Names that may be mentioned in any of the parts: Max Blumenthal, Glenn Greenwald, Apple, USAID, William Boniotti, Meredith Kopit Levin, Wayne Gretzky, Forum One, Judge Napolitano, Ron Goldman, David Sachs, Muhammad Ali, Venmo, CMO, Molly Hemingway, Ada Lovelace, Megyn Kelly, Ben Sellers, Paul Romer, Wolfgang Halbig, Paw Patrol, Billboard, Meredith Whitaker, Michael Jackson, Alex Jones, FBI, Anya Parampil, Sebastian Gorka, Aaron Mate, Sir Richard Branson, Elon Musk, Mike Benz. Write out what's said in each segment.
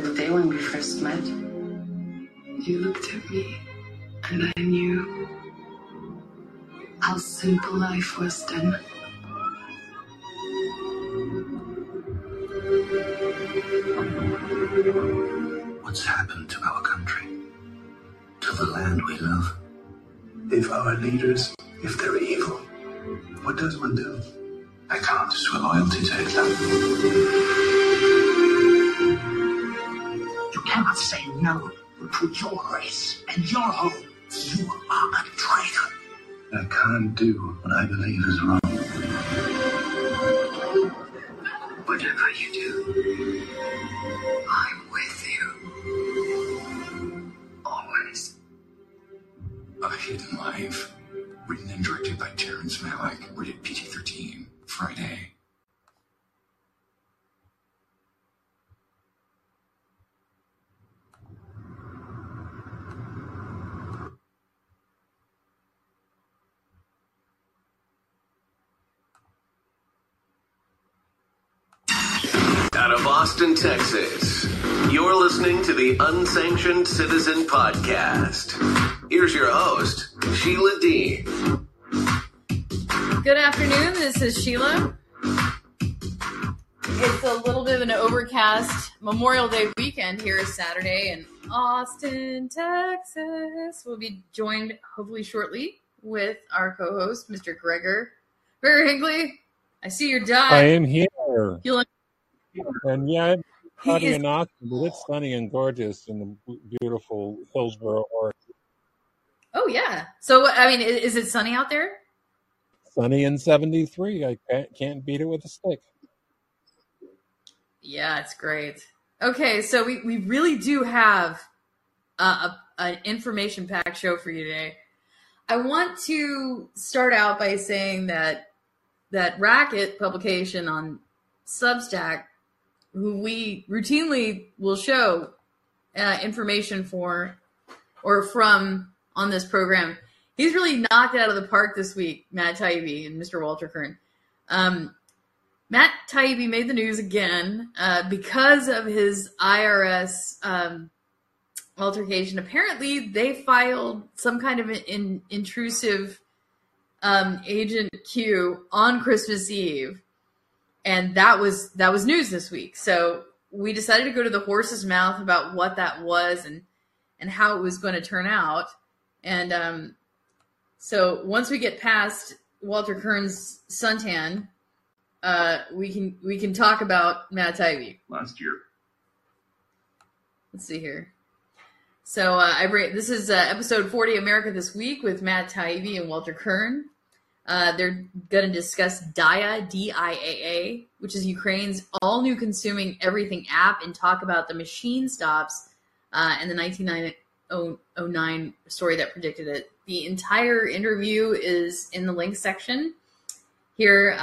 the day when we first met, you looked at me and I knew how simple life was then. What's happened to our country? To the land we love? If our leaders, if they're evil, what does one do? I can't swear loyalty to Hitler. You cannot say no to your race and your home. You are a traitor. I can't do what I believe is wrong. Whatever you do, I'm with you. Always. A Hidden Life. Written and directed by Terrence Malick. Rated PG-13. Friday. Out of Austin, Texas, you're listening to the Unsanctioned Citizen Podcast. Here's your host, Sheila D. Good afternoon, this is Sheila. It's a little bit of an overcast Memorial Day weekend here is Saturday in Austin, Texas. We'll be joined hopefully shortly with our co-host, Mr. Gregor Barry Hinckley. I see your dad. I am here. And yeah, in Austin, but it's sunny and gorgeous in the beautiful Hillsboro, Oregon. Oh yeah. So I mean, is it sunny out there? Sunny in 73. I can't beat it with a stick. Yeah, it's great. Okay, so we really do have an information-packed show for you today. I want to start out by saying that Racket publication on Substack, who we routinely will show information for or from on this program. He's really knocked out of the park this week, Matt Taibbi and Mr. Walter Kern. Matt Taibbi made the news again because of his IRS altercation. Apparently, they filed some kind of an intrusive agent Q on Christmas Eve. And that was news this week. So we decided to go to the horse's mouth about what that was and how it was going to turn out. And so once we get past Walter Kern's suntan, we can talk about Matt Taibbi. Last year. Let's see here. So this is episode 40, America This Week, with Matt Taibbi and Walter Kern. They're going to discuss DIAA, D-I-A-A, which is Ukraine's all-new Consuming Everything app, and talk about the machine stops and the 1909 story that predicted it. The entire interview is in the link section here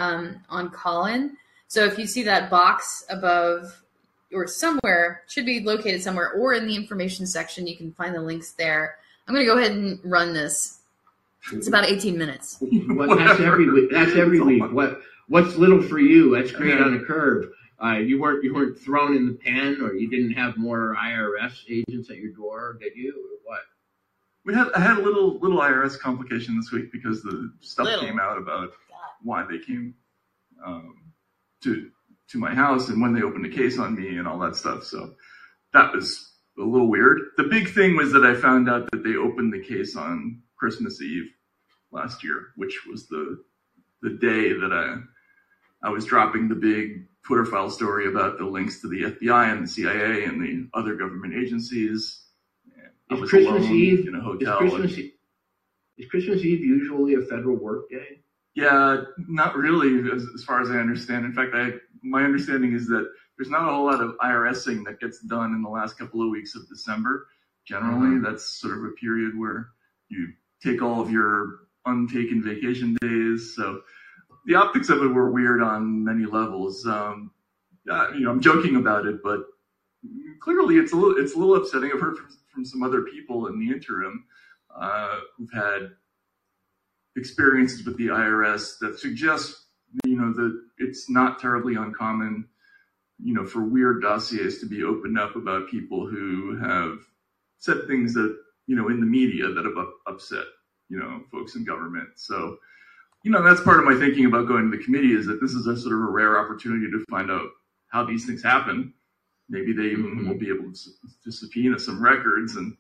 on Callin. So if you see that box above or somewhere, should be located somewhere, or in the information section, you can find the links there. I'm going to go ahead and run this. It's about 18 minutes. Well, that's every week. That's every week. What's little for you? That's great on a curve. You weren't thrown in the pen, or you didn't have more IRS agents at your door, did you? Or what? I had a little IRS complication this week because the stuff came out about why they came to my house and when they opened a case on me and all that stuff. So that was a little weird. The big thing was that I found out that they opened the case on Christmas Eve last year, which was the day that I was dropping the big Twitter file story about the links to the FBI and the CIA and the other government agencies. And I was Christmas alone Eve, in a hotel. Is Christmas Eve usually a federal work day? Yeah, not really, as far as I understand. In fact, my understanding is that there's not a whole lot of IRSing that gets done in the last couple of weeks of December. Generally, that's sort of a period where you take all of your untaken vacation days. So the optics of it were weird on many levels. I'm joking about it, but clearly it's a little upsetting. I've heard from some other people in the interim who've had experiences with the IRS that suggest, that it's not terribly uncommon you know, for weird dossiers to be opened up about people who have said things that, you know, in the media that have upset, you know, folks in government. So, you know, that's part of my thinking about going to the committee, is that this is a sort of a rare opportunity to find out how these things happen. Maybe they even will be able to subpoena some records, and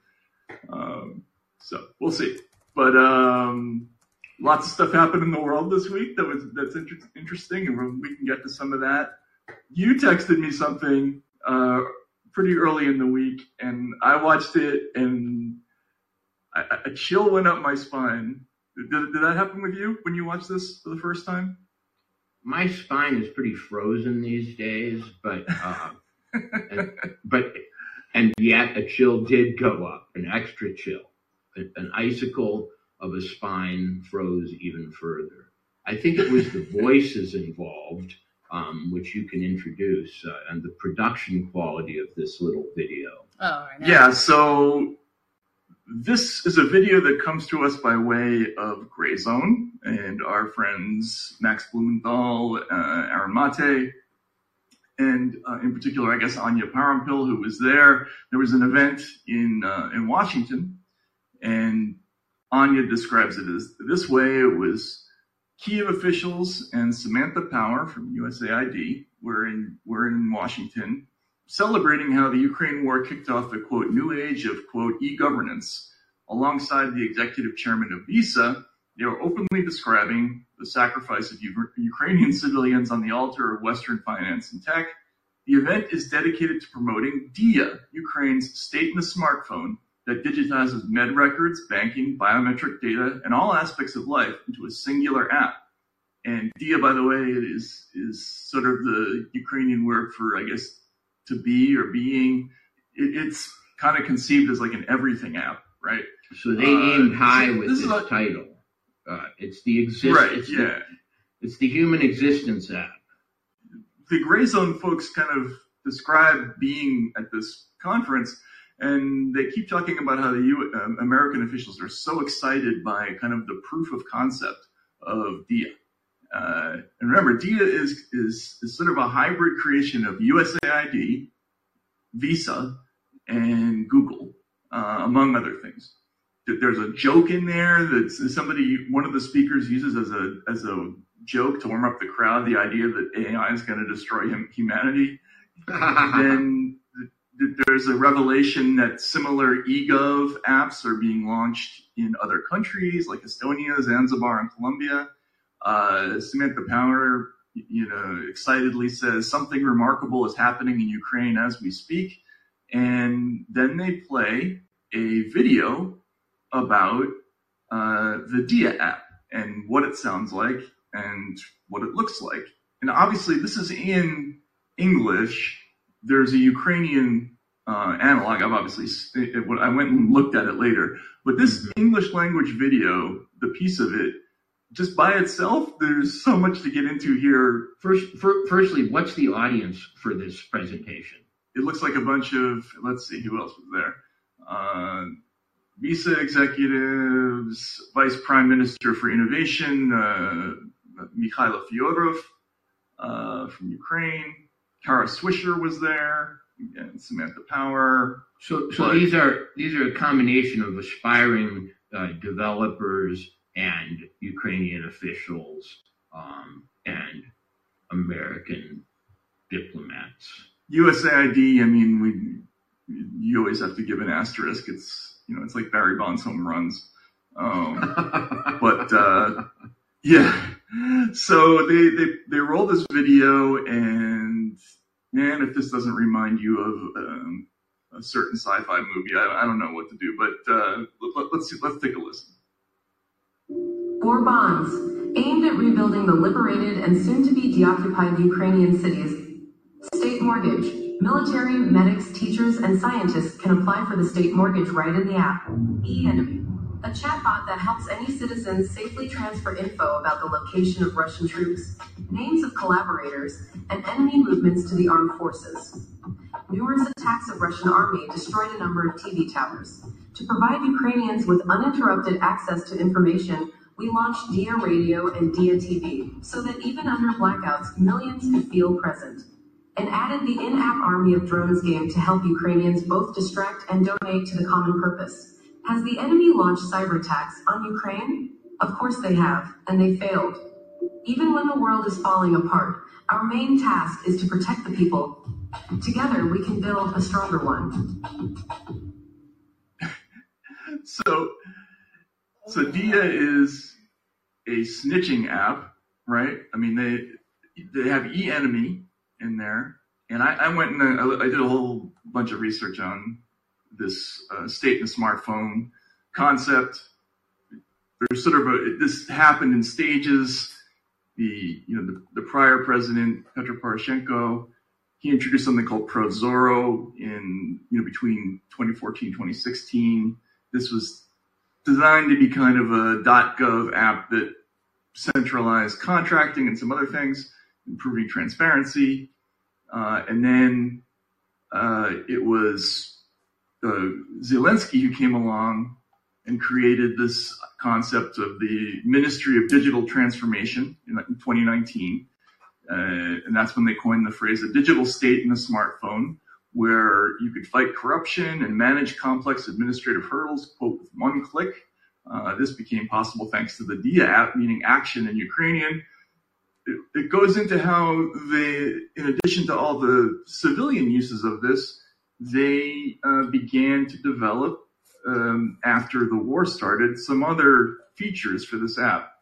so we'll see. But lots of stuff happened in the world this week that's interesting, and we can get to some of that. You texted me something pretty early in the week, and I watched it, and a chill went up my spine. Did that happen with you when you watched this for the first time? My spine is pretty frozen these days, but and yet a chill did go up, an extra chill, an icicle of a spine froze even further. I think it was the voices involved, which you can introduce, and the production quality of this little video. Oh, I know. Yeah, so this is a video that comes to us by way of Gray Zone and our friends Max Blumenthal, Aaron Mate, and in particular, I guess, Anya Parampil, who was there. There was an event in Washington, and Anya describes it as this way. It was Kiev officials and Samantha Power from USAID were in Washington, celebrating how the Ukraine war kicked off a, quote, new age of, quote, e-governance. Alongside the executive chairman of Visa, they were openly describing the sacrifice of Ukrainian civilians on the altar of Western finance and tech. The event is dedicated to promoting DIA, Ukraine's stateless smartphone that digitizes med records, banking, biometric data, and all aspects of life into a singular app. And DIA, by the way, is sort of the Ukrainian word for, I guess, to be or being. It's kind of conceived as like an everything app, right? So they aimed high with this title. It's the existence. Right, it's the human existence app. The Gray Zone folks kind of describe being at this conference, and they keep talking about how the American officials are so excited by kind of the proof of concept of DIA. And remember, DIA is sort of a hybrid creation of USAID, Visa, and Google, among other things. There's a joke in there that one of the speakers uses as a joke to warm up the crowd, the idea that AI is going to destroy humanity. Then there's a revelation that similar eGov apps are being launched in other countries like Estonia, Zanzibar, and Colombia. Samantha Power, you know, excitedly says something remarkable is happening in Ukraine as we speak. And then they play a video about the DIA app and what it sounds like and what it looks like. And obviously this is in English. There's a Ukrainian analog. I've obviously, I went and looked at it later, but this English language video, the piece of it, just by itself, there's so much to get into here. Firstly, what's the audience for this presentation? It looks like a bunch of, let's see, who else was there? Visa executives, Vice Prime Minister for Innovation, Mikhail Fyodorov from Ukraine. Kara Swisher was there, and Samantha Power. So these are a combination of aspiring developers and Ukrainian officials and American diplomats. USAID, I mean, you always have to give an asterisk. It's, you know, it's like Barry Bonds' home runs. But yeah, so they roll this video, and man, if this doesn't remind you of a certain sci-fi movie, I don't know what to do. But let's take a listen. War bonds aimed at rebuilding the liberated and soon-to-be deoccupied Ukrainian cities. State mortgage. Military, medics, teachers, and scientists can apply for the state mortgage right in the app. E-Enemy, a chatbot that helps any citizen safely transfer info about the location of Russian troops, names of collaborators, and enemy movements to the armed forces. Numerous attacks of Russian army destroyed a number of TV towers. To provide Ukrainians with uninterrupted access to information, we launched DIA Radio and DIA TV so that even under blackouts, millions could feel present. and added the in-app Army of Drones game to help Ukrainians both distract and donate to the common purpose. Has the enemy launched cyber attacks on Ukraine? Of course they have, and they failed. Even when the world is falling apart, our main task is to protect the people. Together, we can build a stronger one. So DIA is a snitching app, right? I mean, they have e-enemy in there. And I went and I did a whole bunch of research on this state and smartphone concept. There's sort of this happened in stages. The prior president, Petro Poroshenko, he introduced something called ProZorro in, between 2014, 2016. This was designed to be kind of a .gov app that centralized contracting and some other things, improving transparency. And then it was Zelensky who came along and created this concept of the Ministry of Digital Transformation in 2019. And that's when they coined the phrase a digital state in the smartphone, where you could fight corruption and manage complex administrative hurdles, quote, with one click. This became possible thanks to the DIA app, meaning action in Ukrainian. It goes into how they, in addition to all the civilian uses of this, they began to develop, after the war started, some other features for this app.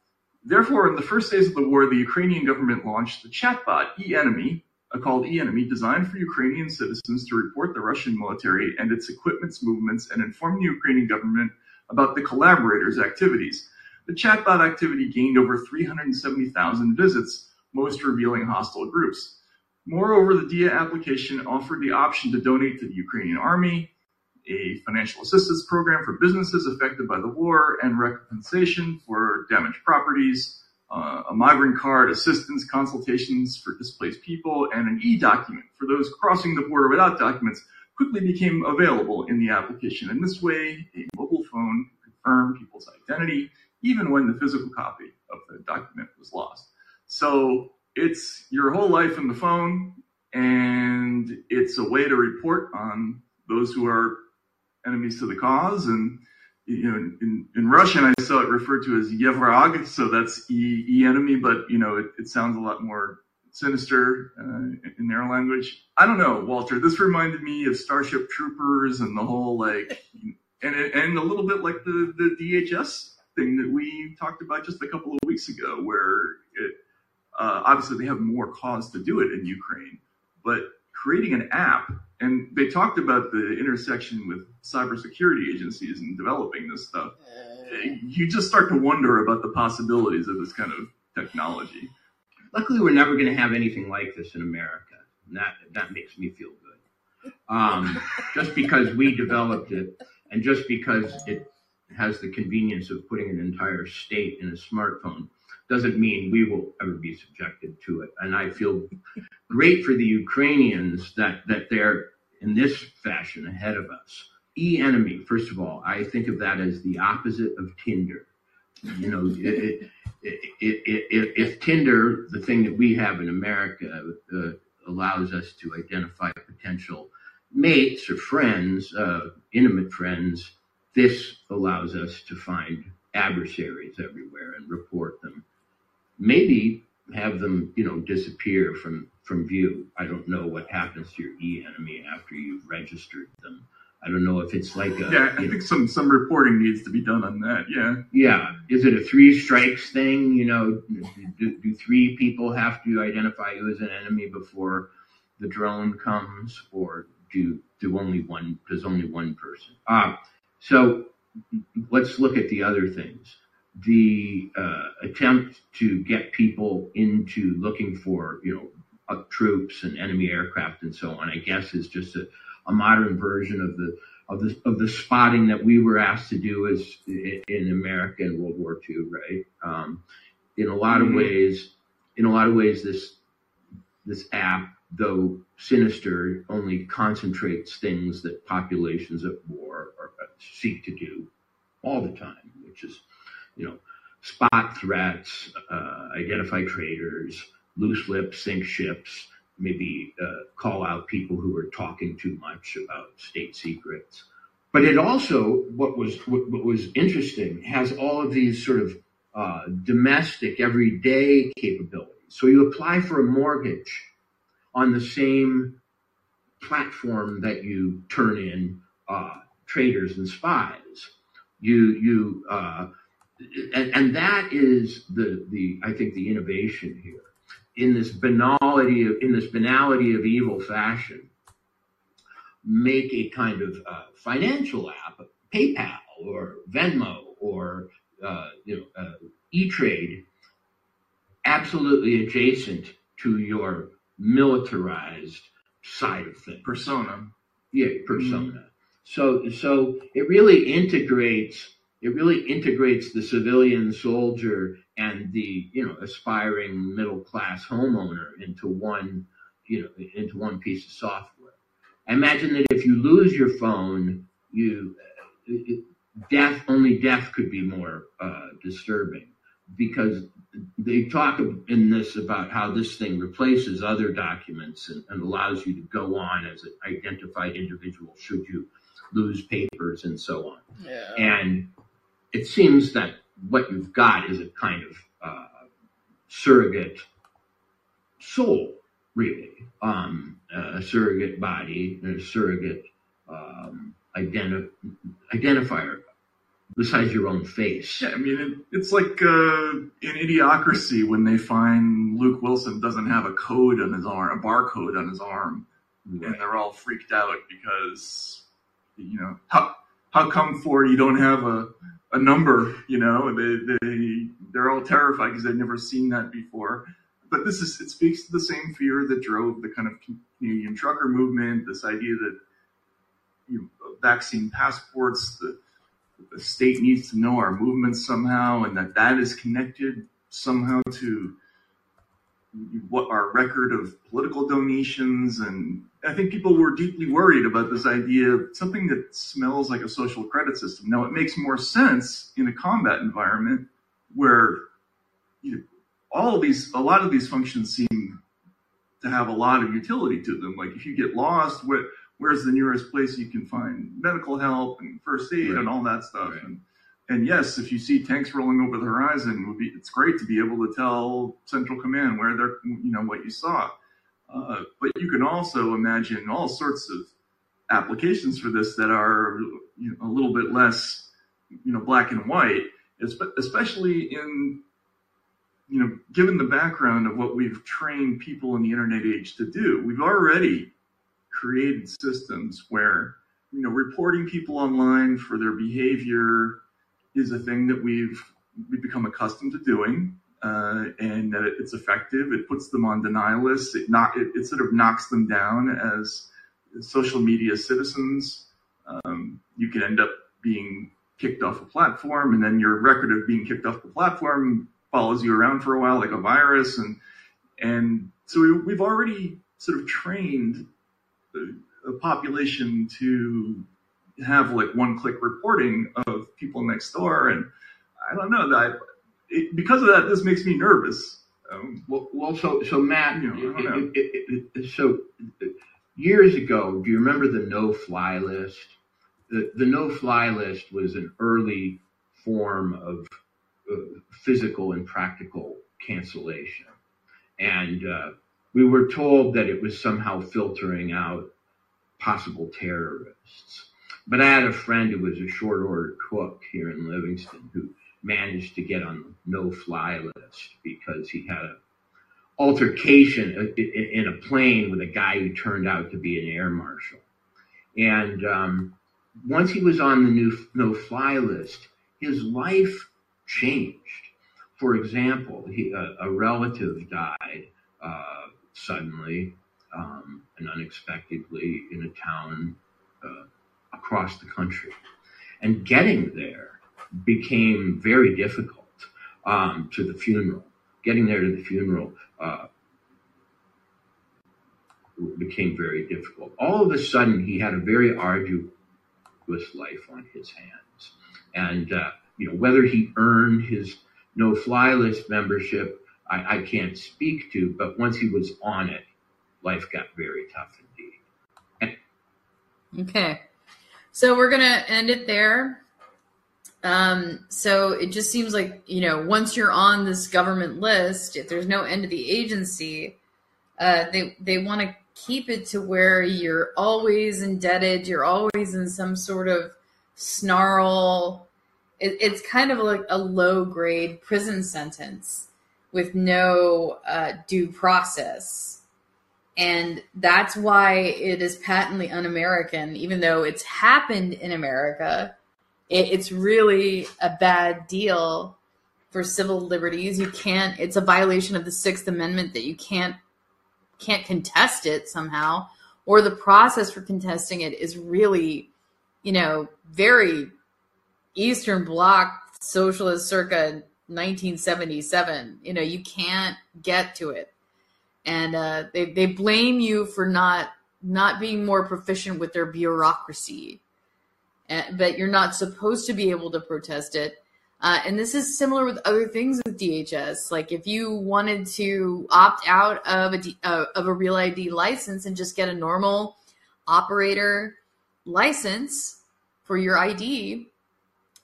Therefore, in the first days of the war, the Ukrainian government launched the chatbot e-enemy, called e-enemy, designed for Ukrainian citizens to report the Russian military and its equipment's movements and inform the Ukrainian government about the collaborators' activities. The chatbot activity gained over 370,000 visits, most revealing hostile groups. Moreover, the DIA application offered the option to donate to the Ukrainian army, a financial assistance program for businesses affected by the war, and compensation for damaged properties, a migrant card, assistance, consultations for displaced people, and an e-document for those crossing the border without documents quickly became available in the application. In this way, a mobile phone could confirm people's identity, even when the physical copy of the document was lost. So it's your whole life in the phone, and it's a way to report on those who are enemies to the cause. And in Russian, I saw it referred to as Yevrag, so that's e-enemy, but it sounds a lot more sinister in their language. I don't know, Walter, this reminded me of Starship Troopers and the whole and a little bit like the DHS thing that we talked about just a couple of weeks ago, where obviously they have more cause to do it in Ukraine, but creating an app. And they talked about the intersection with cybersecurity agencies and developing this stuff. You just start to wonder about the possibilities of this kind of technology. Luckily, we're never going to have anything like this in America. And that makes me feel good. Just because we developed it, and just because it has the convenience of putting an entire state in a smartphone, doesn't mean we will ever be subjected to it. And I feel great for the Ukrainians that they're in this fashion ahead of us. E-enemy, first of all, I think of that as the opposite of Tinder. If Tinder, the thing that we have in America, allows us to identify potential mates or friends, intimate friends, this allows us to find adversaries everywhere and report them. Maybe have them, disappear from view. I don't know what happens to your e-enemy after you've registered them. I don't know if it's like a... Yeah, I think some reporting needs to be done on that, yeah. Yeah. Is it a 3 strikes thing? Do 3 people have to identify you as an enemy before the drone comes? Or does only one person? So let's look at the other things. The attempt to get people into looking for, troops and enemy aircraft and so on, I guess, is just a modern version of the spotting that we were asked to do as in America in World War II, right? In a lot of ways, this app, though sinister, only concentrates things that populations at war are seek to do all the time, which is, spot threats, identify traitors, loose lips, sink ships, maybe call out people who are talking too much about state secrets. But it also, what was interesting, has all of these sort of domestic, everyday capabilities. So you apply for a mortgage on the same platform that you turn in traitors and spies. And that is the I think the innovation here. In this banality of evil fashion, make a kind of financial app, PayPal or Venmo or E-Trade, absolutely adjacent to your militarized side of things. Persona, yeah, persona. Mm-hmm. So it really integrates the civilian soldier and the aspiring middle class homeowner into one piece of software. I imagine that if you lose your phone, only death could be more disturbing, because they talk in this about how this thing replaces other documents and allows you to go on as an identified individual should you lose papers and so on. Yeah. And it seems that what you've got is a kind of surrogate soul, really, a surrogate body, and a surrogate identifier besides your own face. Yeah, I mean, it's like in Idiocracy when they find Luke Wilson doesn't have a code on his arm, a barcode on his arm, right. And they're all freaked out because, how come for you don't have a number? They're all terrified because they've never seen that before. But it speaks to the same fear that drove the kind of Canadian trucker movement, this idea that vaccine passports, the state needs to know our movements somehow, and that is connected somehow to what our record of political donations. And I think people were deeply worried about this idea of something that smells like a social credit system. Now, it makes more sense in a combat environment where a lot of these functions seem to have a lot of utility to them. Like if you get lost, where's the nearest place you can find medical help and first aid, right, and all that stuff. Right. And yes, if you see tanks rolling over the horizon, it's great to be able to tell Central Command where they're, what you saw. But you can also imagine all sorts of applications for this that are a little bit less, black and white, especially in, given the background of what we've trained people in the internet age to do. We've already created systems where, reporting people online for their behavior is a thing that we've become accustomed to doing, and that it's effective. It puts them on denial lists. It sort of knocks them down as social media citizens. You can end up being kicked off a platform, and then your record of being kicked off the platform follows you around for a while like a virus. And so we've already sort of trained a population to have like one-click reporting of people next door, and I don't know that. Because of that, this makes me nervous. So Matt, so years ago, do you remember the no-fly list? The no-fly list was an early form of physical and practical cancellation, and we were told that it was somehow filtering out possible terrorists. But I had a friend who was a short order cook here in Livingston who managed to get on the no-fly list because he had an altercation in a plane with a guy who turned out to be an air marshal. And once he was on the new no-fly list, his life changed. For example, a relative died suddenly and unexpectedly in a town across the country, and getting there became very difficult. Getting there to the funeral became very difficult. All of a sudden, he had a very arduous life on his hands, and whether he earned his no-fly list membership, I can't speak to. But once he was on it, life got very tough indeed. Okay. So we're going to end it there. So it just seems like, you know, once you're on this government list, if there's no end to the agency, they want to keep it to where you're always indebted. You're always in some sort of snarl. It's kind of like a low grade prison sentence with no due process. And that's why it is patently un-American, even though it's happened in America. It's really a bad deal for civil liberties. You can't, it's a violation of the 6th Amendment that you can't contest it somehow, or the process for contesting it is really, you know, very Eastern Bloc socialist circa 1977. You know, you can't get to it. And they blame you for not being more proficient with their bureaucracy. But you're not supposed to be able to protest it. And this is similar with other things with DHS. Like if you wanted to opt out of a Real ID license and just get a normal operator license for your ID,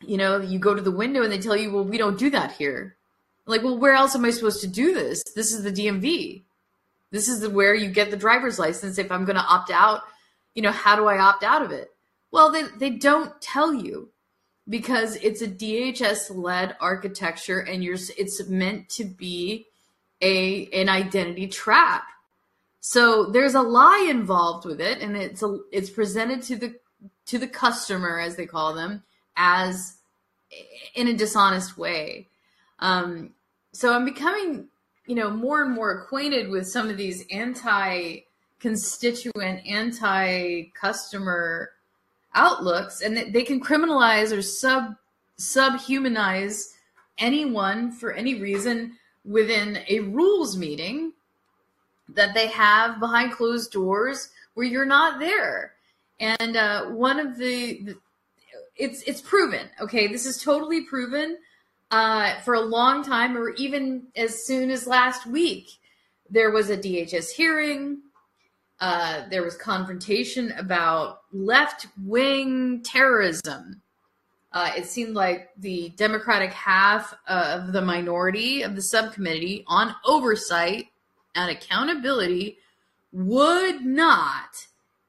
you know, you go to the window and they tell you, well, we don't do that here. Like, well, where else am I supposed to do this? This is the DMV. This is where you get the driver's license. If I'm going to opt out, you know, how do I opt out of it? Well, they don't tell you because it's a DHS-led architecture and it's meant to be an identity trap. So there's a lie involved with it, and it's presented to the customer, as they call them, as in a dishonest way. So I'm becoming, you know, more and more acquainted with some of these anti-constituent, anti-customer outlooks, and they can criminalize or subhumanize anyone for any reason within a rules meeting that they have behind closed doors where you're not there. And one of the it's proven. Okay, this is totally proven for a long time, or even as soon as last week, there was a DHS hearing. There was confrontation about left-wing terrorism. It seemed like the Democratic half of the minority of the subcommittee on oversight and accountability would not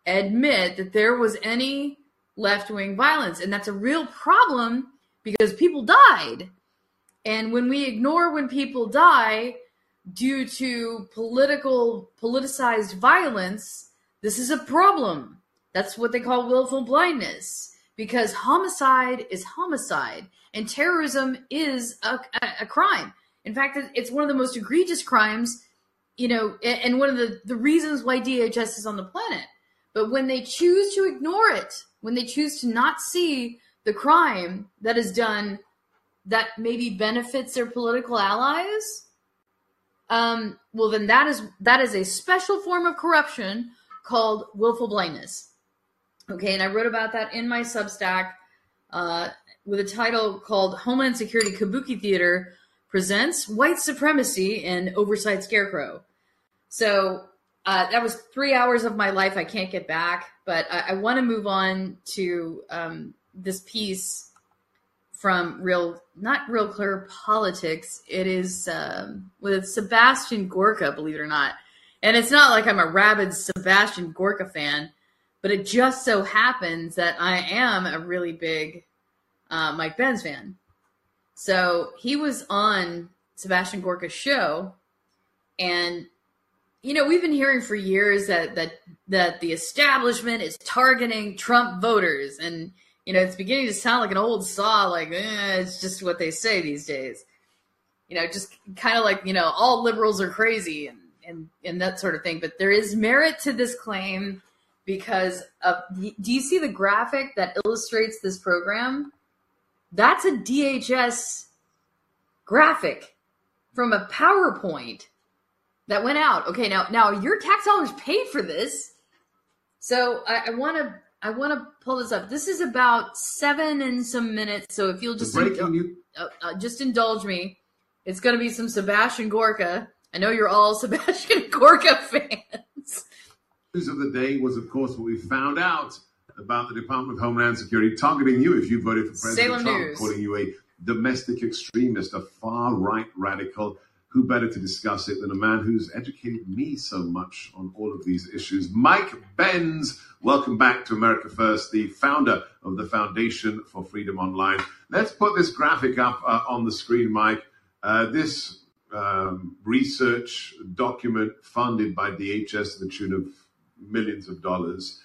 admit that there was any left-wing violence. And that's a real problem because people died. And when we ignore when people die due to politicized violence, this is a problem. That's what they call willful blindness, because homicide is homicide and terrorism is a crime. In fact, it's one of the most egregious crimes, you know, and one of the reasons why DHS is on the planet. But when they choose to ignore it, when they choose to not see the crime that is done that maybe benefits their political allies, well, then that is a special form of corruption called willful blindness. Okay, and I wrote about that in my Substack with a title called Homeland Security Kabuki Theater Presents White Supremacy and Oversight Scarecrow. So that was 3 hours of my life I can't get back, but I want to move on to this piece from Not Real Clear Politics. It is with Sebastian Gorka, believe it or not. And it's not like I'm a rabid Sebastian Gorka fan, but it just so happens that I am a really big Mike Benz fan. So he was on Sebastian Gorka's show, and you know, we've been hearing for years that the establishment is targeting Trump voters, and you know, it's beginning to sound like an old saw, like, it's just what they say these days. You know, just kind of like, you know, all liberals are crazy and that sort of thing. But there is merit to this claim because of, do you see the graphic that illustrates this program? That's a DHS graphic from a PowerPoint that went out. Okay, now your tax dollars paid for this. So I want to pull this up. This is about 7 and some minutes. So if you'll just indulge me, it's going to be some Sebastian Gorka. I know you're all Sebastian Gorka fans. News of the day was, of course, what we found out about the Department of Homeland Security targeting you if you voted for President Trump, calling you a domestic extremist, a far-right radical. Who better to discuss it than a man who's educated me so much on all of these issues? Mike Benz, welcome back to America First, the founder of the Foundation for Freedom Online. Let's put this graphic up on the screen, Mike. This research document funded by DHS to the tune of millions of dollars.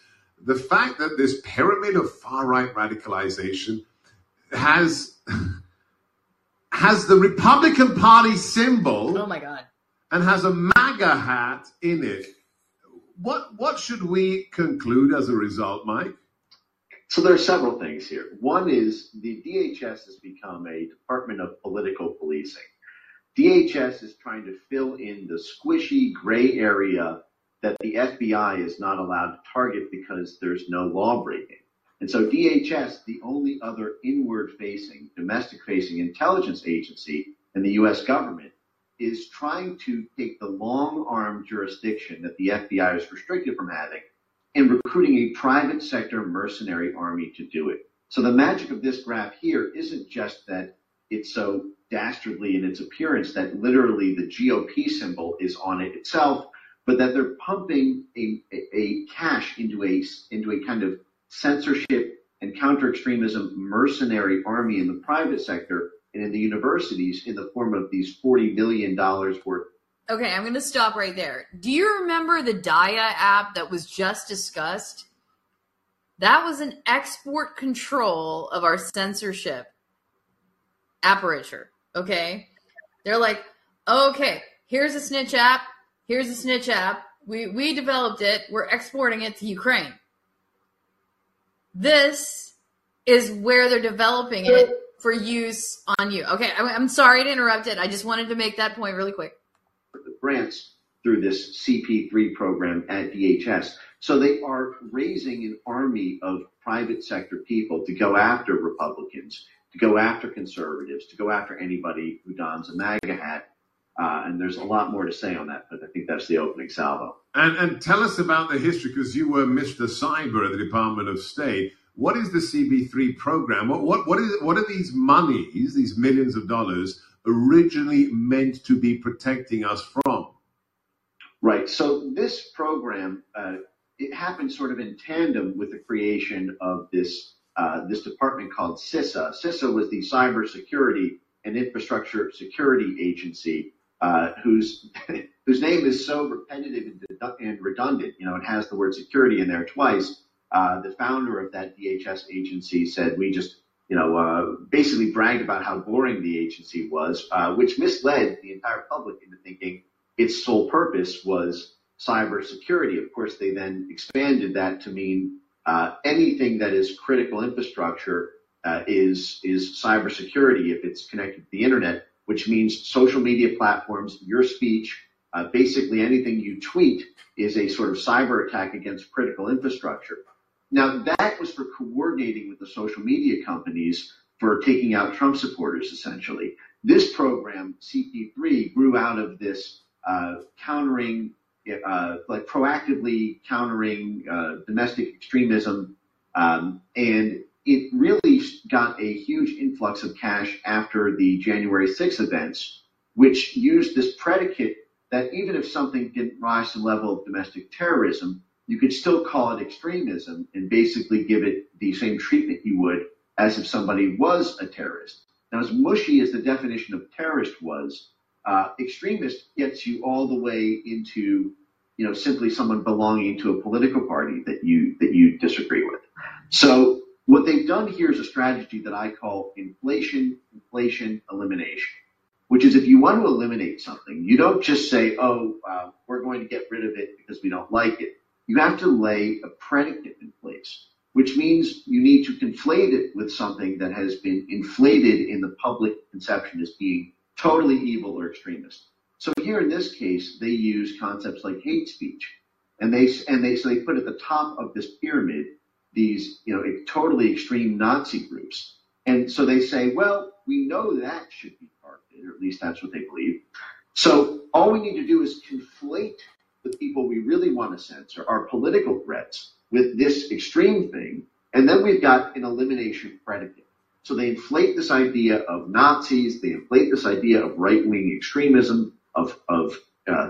The fact that this pyramid of far-right radicalization has the Republican Party symbol. Oh my God. And has a MAGA hat in it. What should we conclude as a result, Mike? So there are several things here. One is the DHS has become a department of political policing. DHS is trying to fill in the squishy gray area that the FBI is not allowed to target because there's no law breaking. And so DHS, the only other inward-facing, domestic-facing intelligence agency in the U.S. government, is trying to take the long-arm jurisdiction that the FBI is restricted from having and recruiting a private sector mercenary army to do it. So the magic of this graph here isn't just that it's so dastardly in its appearance that literally the GOP symbol is on it itself, but that they're pumping a cash into a kind of censorship and counter-extremism mercenary army in the private sector and in the universities in the form of these $40 million worth. Okay, I'm going to stop right there. Do you remember the DIA app that was just discussed? That was an export control of our censorship apparatus, okay? They're like, okay, here's a snitch app. Here's a snitch app. We developed it. We're exporting it to Ukraine. This is where they're developing it for use on you. Okay, I'm sorry to interrupt it. I just wanted to make that point really quick. The grants through this CP3 program at DHS. So they are raising an army of private sector people to go after Republicans, to go after conservatives, to go after anybody who dons a MAGA hat. And there's a lot more to say on that, but I think that's the opening salvo. And tell us about the history, because you were Mr. Cyber at the Department of State. What is the CB3 program? What are these monies, these millions of dollars, originally meant to be protecting us from? Right. So this program, it happened sort of in tandem with the creation of this this department called CISA. CISA was the Cybersecurity and Infrastructure Security Agency. Whose name is so repetitive and redundant, you know, it has the word security in there twice. The founder of that DHS agency said we just, you know, basically bragged about how boring the agency was, which misled the entire public into thinking its sole purpose was cybersecurity. Of course, they then expanded that to mean anything that is critical infrastructure is cybersecurity if it's connected to the internet, which means social media platforms, your speech, basically anything you tweet is a sort of cyber attack against critical infrastructure. Now, that was for coordinating with the social media companies for taking out Trump supporters, essentially. This program, CP3, grew out of this proactively countering domestic extremism, and it really got a huge influx of cash after the January 6th events, which used this predicate that even if something didn't rise to the level of domestic terrorism, you could still call it extremism and basically give it the same treatment you would as if somebody was a terrorist. Now, as mushy as the definition of terrorist was, extremist gets you all the way into, you know, simply someone belonging to a political party that you disagree with. So what they've done here is a strategy that I call inflation, elimination, which is if you want to eliminate something, you don't just say, we're going to get rid of it because we don't like it. You have to lay a predicate in place, which means you need to conflate it with something that has been inflated in the public conception as being totally evil or extremist. So here in this case, they use concepts like hate speech, and they put at the top of this pyramid these, you know, totally extreme Nazi groups. And so they say, well, we know that should be targeted, or at least that's what they believe. So all we need to do is conflate the people we really want to censor, our political threats, with this extreme thing, and then we've got an elimination predicate. So they inflate this idea of Nazis, they inflate this idea of right-wing extremism, of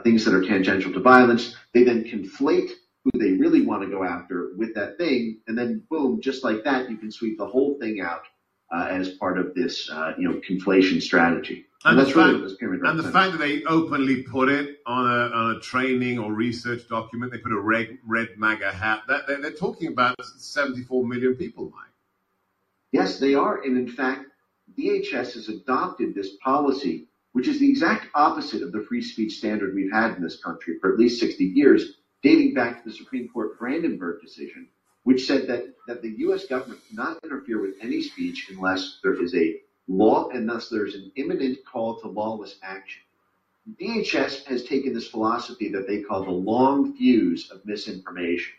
things that are tangential to violence. They then conflate who they really want to go after with that thing, and then boom, just like that, you can sweep the whole thing out as part of this conflation strategy. And that's really what this pyramid represents. And the fact that they openly put it on a training or research document, they put a red MAGA hat. That they're talking about 74 million people, Mike. Yes, they are. And in fact, DHS has adopted this policy, which is the exact opposite of the free speech standard we've had in this country for at least 60 years, dating back to the Supreme Court Brandenburg decision, which said that the U.S. government cannot interfere with any speech unless there is a law, unless there's an imminent call to lawless action. DHS has taken this philosophy that they call the long fuse of misinformation,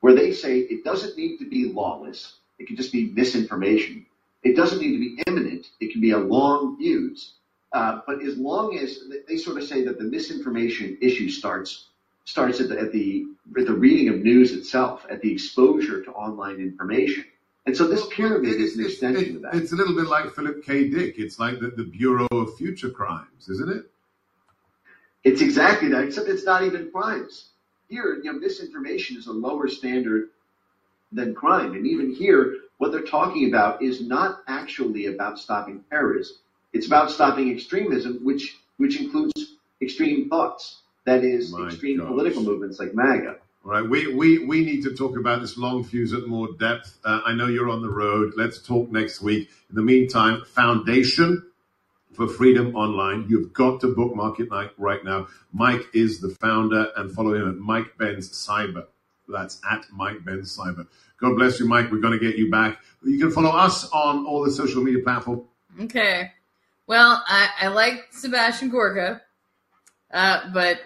where they say it doesn't need to be lawless. It can just be misinformation. It doesn't need to be imminent. It can be a long fuse. But as long as they sort of say that the misinformation issue starts at the reading of news itself, at the exposure to online information. And so this pyramid is an extension of that. It's a little bit like Philip K. Dick. It's like the Bureau of Future Crimes, isn't it? It's exactly that, except it's not even crimes. Here, misinformation is a lower standard than crime. And even here, what they're talking about is not actually about stopping terrorism. It's about stopping extremism, which includes extreme thoughts. That is, political movements like MAGA. All right, we need to talk about this long fuse at more depth. I know you're on the road. Let's talk next week. In the meantime, Foundation for Freedom Online. You've got to bookmark it right now. Mike is the founder, and follow him at Mike Benz Cyber. That's at Mike Benz Cyber. God bless you, Mike. We're going to get you back. You can follow us on all the social media platforms. Okay. Well, I like Sebastian Gorka, but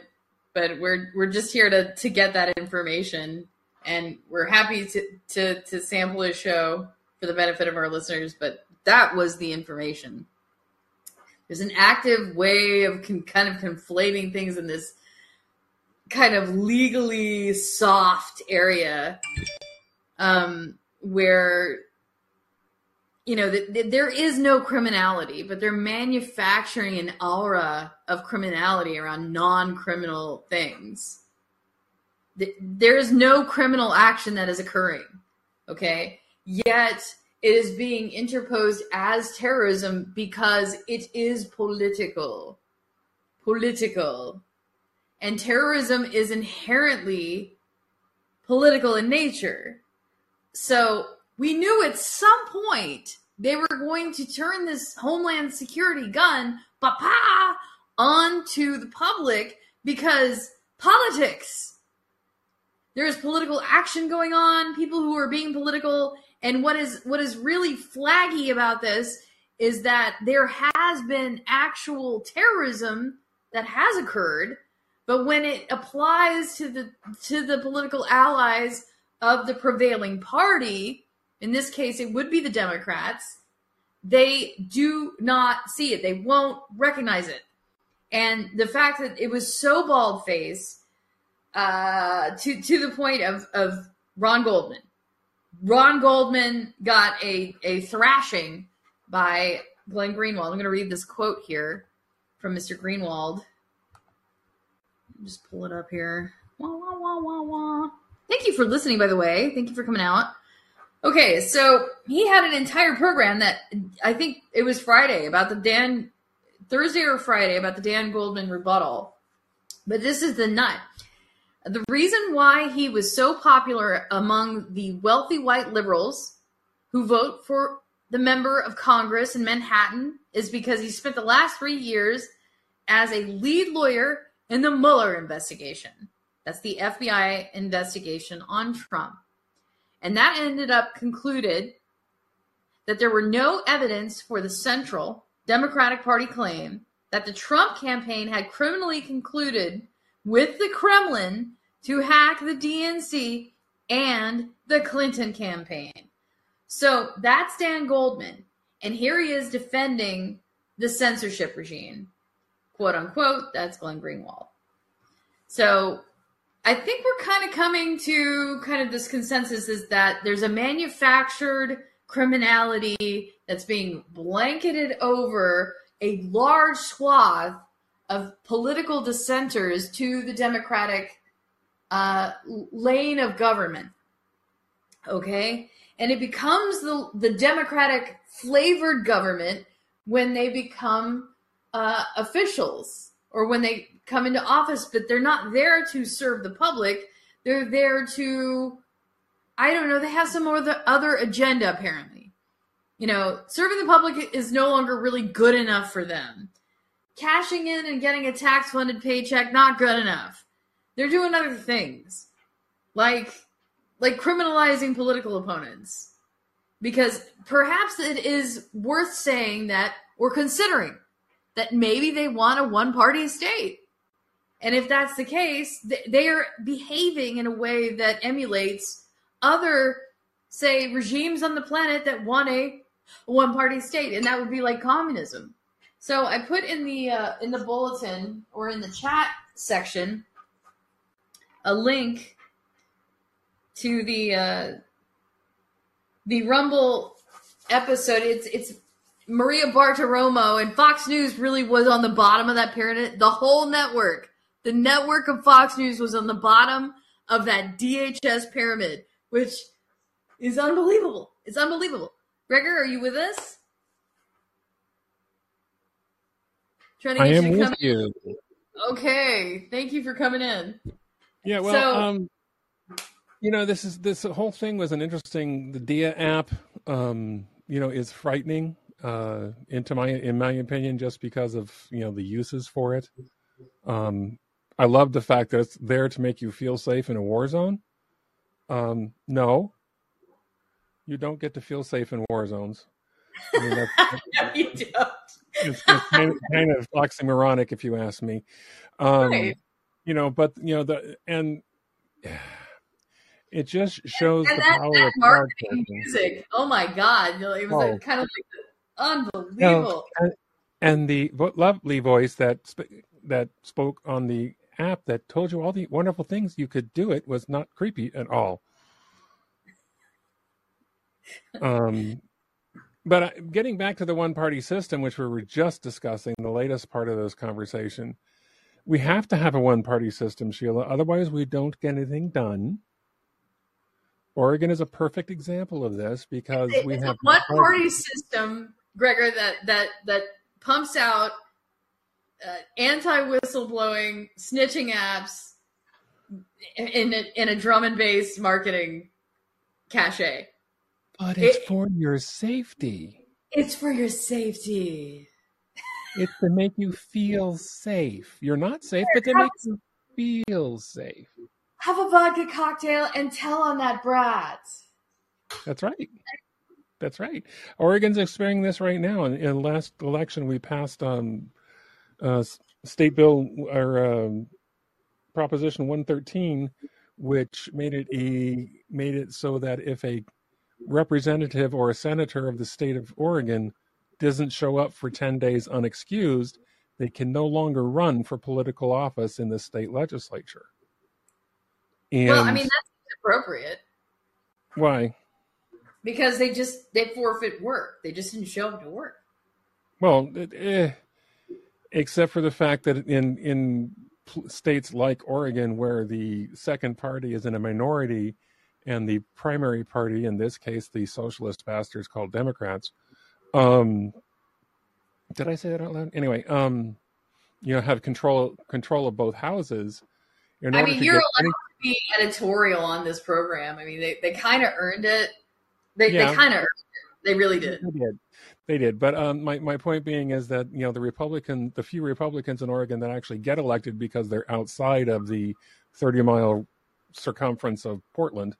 we're just here to get that information, and we're happy to sample his show for the benefit of our listeners, but that was the information. There's an active way of kind of conflating things in this kind of legally soft area where, there is no criminality, but they're manufacturing an aura of criminality around non-criminal things. There is no criminal action that is occurring, okay? Yet it is being interposed as terrorism because it is political. Political. And terrorism is inherently political in nature. So we knew at some point they were going to turn this Homeland Security gun, papa, onto the public because politics. There is political action going on, people who are being political. And what is really flaggy about this is that there has been actual terrorism that has occurred. But when it applies to the political allies of the prevailing party, in this case, it would be the Democrats, they do not see it. They won't recognize it. And the fact that it was so bald-faced to the point of Ron Goldman. Ron Goldman got a thrashing by Glenn Greenwald. I'm going to read this quote here from Mr. Greenwald. Just pull it up here. Wah, wah, wah, wah, wah. Thank you for listening, by the way. Thank you for coming out. Okay, so he had an entire program that I think it was Thursday or Friday about the Dan Goldman rebuttal. But this is the nut. The reason why he was so popular among the wealthy white liberals who vote for the member of Congress in Manhattan is because he spent the last 3 years as a lead lawyer in the Mueller investigation. That's the FBI investigation on Trump. And that ended up concluded that there were no evidence for the central Democratic Party claim that the Trump campaign had criminally concluded with the Kremlin to hack the DNC and the Clinton campaign. So that's Dan Goldman. And here he is defending the censorship regime. Quote unquote, that's Glenn Greenwald. So I think we're kind of coming to kind of this consensus is that there's a manufactured criminality that's being blanketed over a large swath of political dissenters to the Democratic lane of government, okay? And it becomes the Democratic flavored government when they become officials or when they come into office, but they're not there to serve the public. They're there to, I don't know, they have some other agenda apparently. You know, serving the public is no longer really good enough for them. Cashing in and getting a tax-funded paycheck, not good enough. They're doing other things, like criminalizing political opponents. Because perhaps it is worth saying that, or considering, that maybe they want a one-party state. And if that's the case, they are behaving in a way that emulates other, say, regimes on the planet that want a one-party state. And that would be like communism. So I put in the bulletin, or in the chat section, a link to the Rumble episode. It's Maria Bartiromo, and Fox News really was on the bottom of that pyramid. The whole network, the network of Fox News, was on the bottom of that DHS pyramid, which is unbelievable. It's unbelievable. Gregor, are you with us? I am with you. Okay, thank you for coming in. Yeah, well, so, you know, this whole thing was an interesting. The DIA app, you know, is frightening, in my opinion, just because of, you know, the uses for it. I love the fact that it's there to make you feel safe in a war zone. No, you don't get to feel safe in war zones. I mean, no, you don't. It's kind of oxymoronic, if you ask me. Right. You know, but, you know, it just shows and the power that of marketing music. Oh my God. It was kind of like unbelievable. You know, and the lovely voice that spoke on the app that told you all the wonderful things you could do, it was not creepy at all. But getting back to the one-party system, which we were just discussing, the latest part of this conversation, we have to have a one-party system, Sheila. Otherwise, we don't get anything done. Oregon is a perfect example of this because we have a one-party system, Gregor, that pumps out anti-whistleblowing, snitching apps in a drum and bass marketing cachet. But it's for your safety. It's for your safety. It's to make you feel safe. You're not safe, but to make you feel safe. Have a vodka cocktail and tell on that brat. That's right. That's right. Oregon's experiencing this right now. In last election, we passed State Bill or Proposition 113, which made it so that if a representative or a senator of the state of Oregon doesn't show up for 10 days unexcused, they can no longer run for political office in the state legislature. And well, I mean, that's inappropriate. Why? Because they forfeit work. They just didn't show up to work. Well, except for the fact that in states like Oregon, where the second party is in a minority, and the primary party, in this case, the socialist bastards called Democrats. Did I say that out loud? Anyway, you know, have control of both houses. I mean, you're allowed to be editorial on this program. I mean, they kind of earned it. They kind of earned it. They really did. They did. But my point being is that, you know, the few Republicans in Oregon that actually get elected because they're outside of the 30-mile circumference of Portland,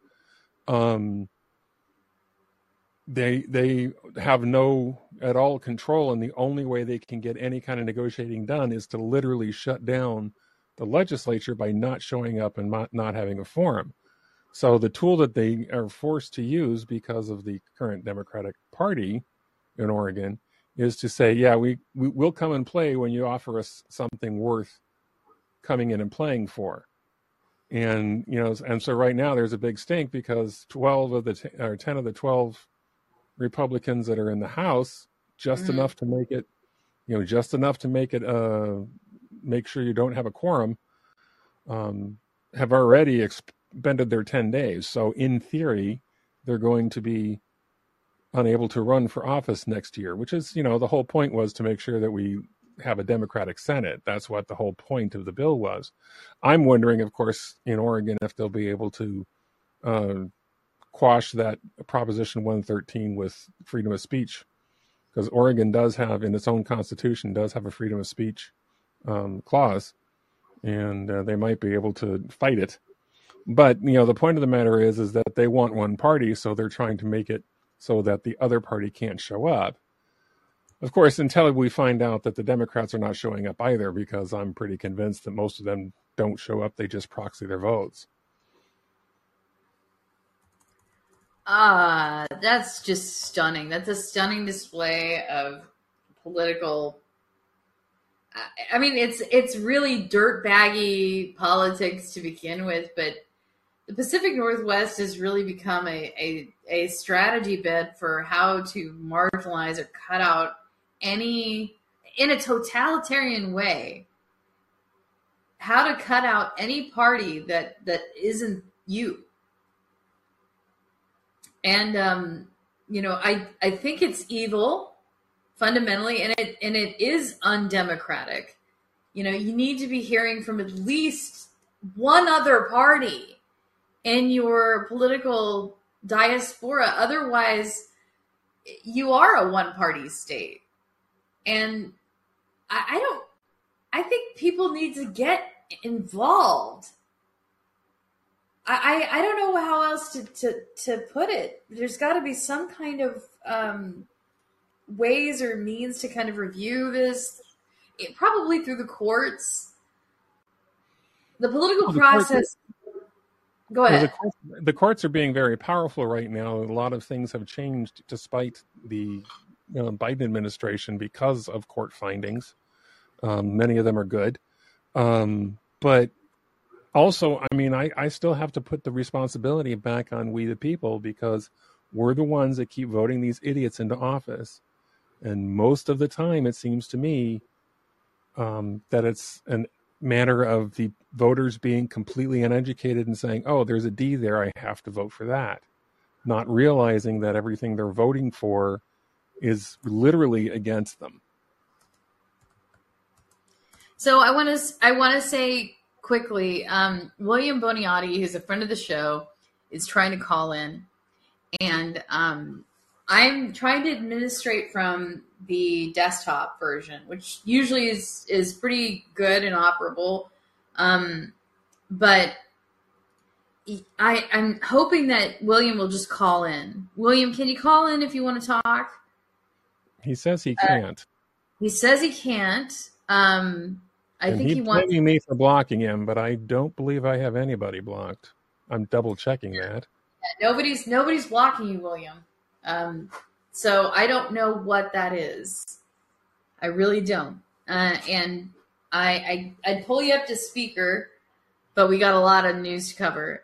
they have no at all control, and the only way they can get any kind of negotiating done is to literally shut down the legislature by not showing up and not having a forum. So the tool that they are forced to use because of the current Democratic Party in Oregon is to say, yeah, we'll come and play when you offer us something worth coming in and playing for. And, you know, and so right now there's a big stink because 10 of the 12 Republicans that are in the House, just enough to make it, you know, just enough to make it, make sure you don't have a quorum, have already expended their 10 days. So in theory, they're going to be unable to run for office next year, which is, you know, the whole point was to make sure that we have a Democratic Senate. That's what the whole point of the bill was. I'm wondering, of course, in Oregon, if they'll be able to quash that Proposition 113 with freedom of speech, because Oregon does have, in its own constitution, does have a freedom of speech clause, and they might be able to fight it. But, you know, the point of the matter is that they want one party, so they're trying to make it so that the other party can't show up. Of course, until we find out that the Democrats are not showing up either, because I'm pretty convinced that most of them don't show up. They just proxy their votes. That's just stunning. That's a stunning display of political... I mean, it's really dirtbaggy politics to begin with, but the Pacific Northwest has really become a strategy bed for how to marginalize or cut out any, in a totalitarian way, how to cut out any party that isn't you. And, you know, I think it's evil fundamentally, and it is undemocratic. You know, you need to be hearing from at least one other party in your political diaspora. Otherwise, you are a one-party state. And I think people need to get involved. I don't know how else to put it. There's got to be some kind of ways or means to kind of review this, probably through the courts. The political process... Go ahead. The courts are being very powerful right now. A lot of things have changed despite the Biden administration because of court findings. Many of them are good. But also, I mean, I still have to put the responsibility back on we the people, because we're the ones that keep voting these idiots into office. And most of the time, it seems to me that it's an matter of the voters being completely uneducated and saying, oh, there's a D there, I have to vote for that, not realizing that everything they're voting for is literally against them. So I want to say quickly, William Boniotti, who's a friend of the show, is trying to call in, and I'm trying to administrate from the desktop version, which usually is pretty good and operable. But I'm hoping that William will just call in. William, can you call in if you want to talk? He says he can't. He says he can't. I think he wants... He's blaming me for blocking him, but I don't believe I have anybody blocked. I'm double checking that. Yeah, nobody's blocking you, William. So I don't know what that is. I really don't. And I'd pull you up to speaker, but we got a lot of news to cover.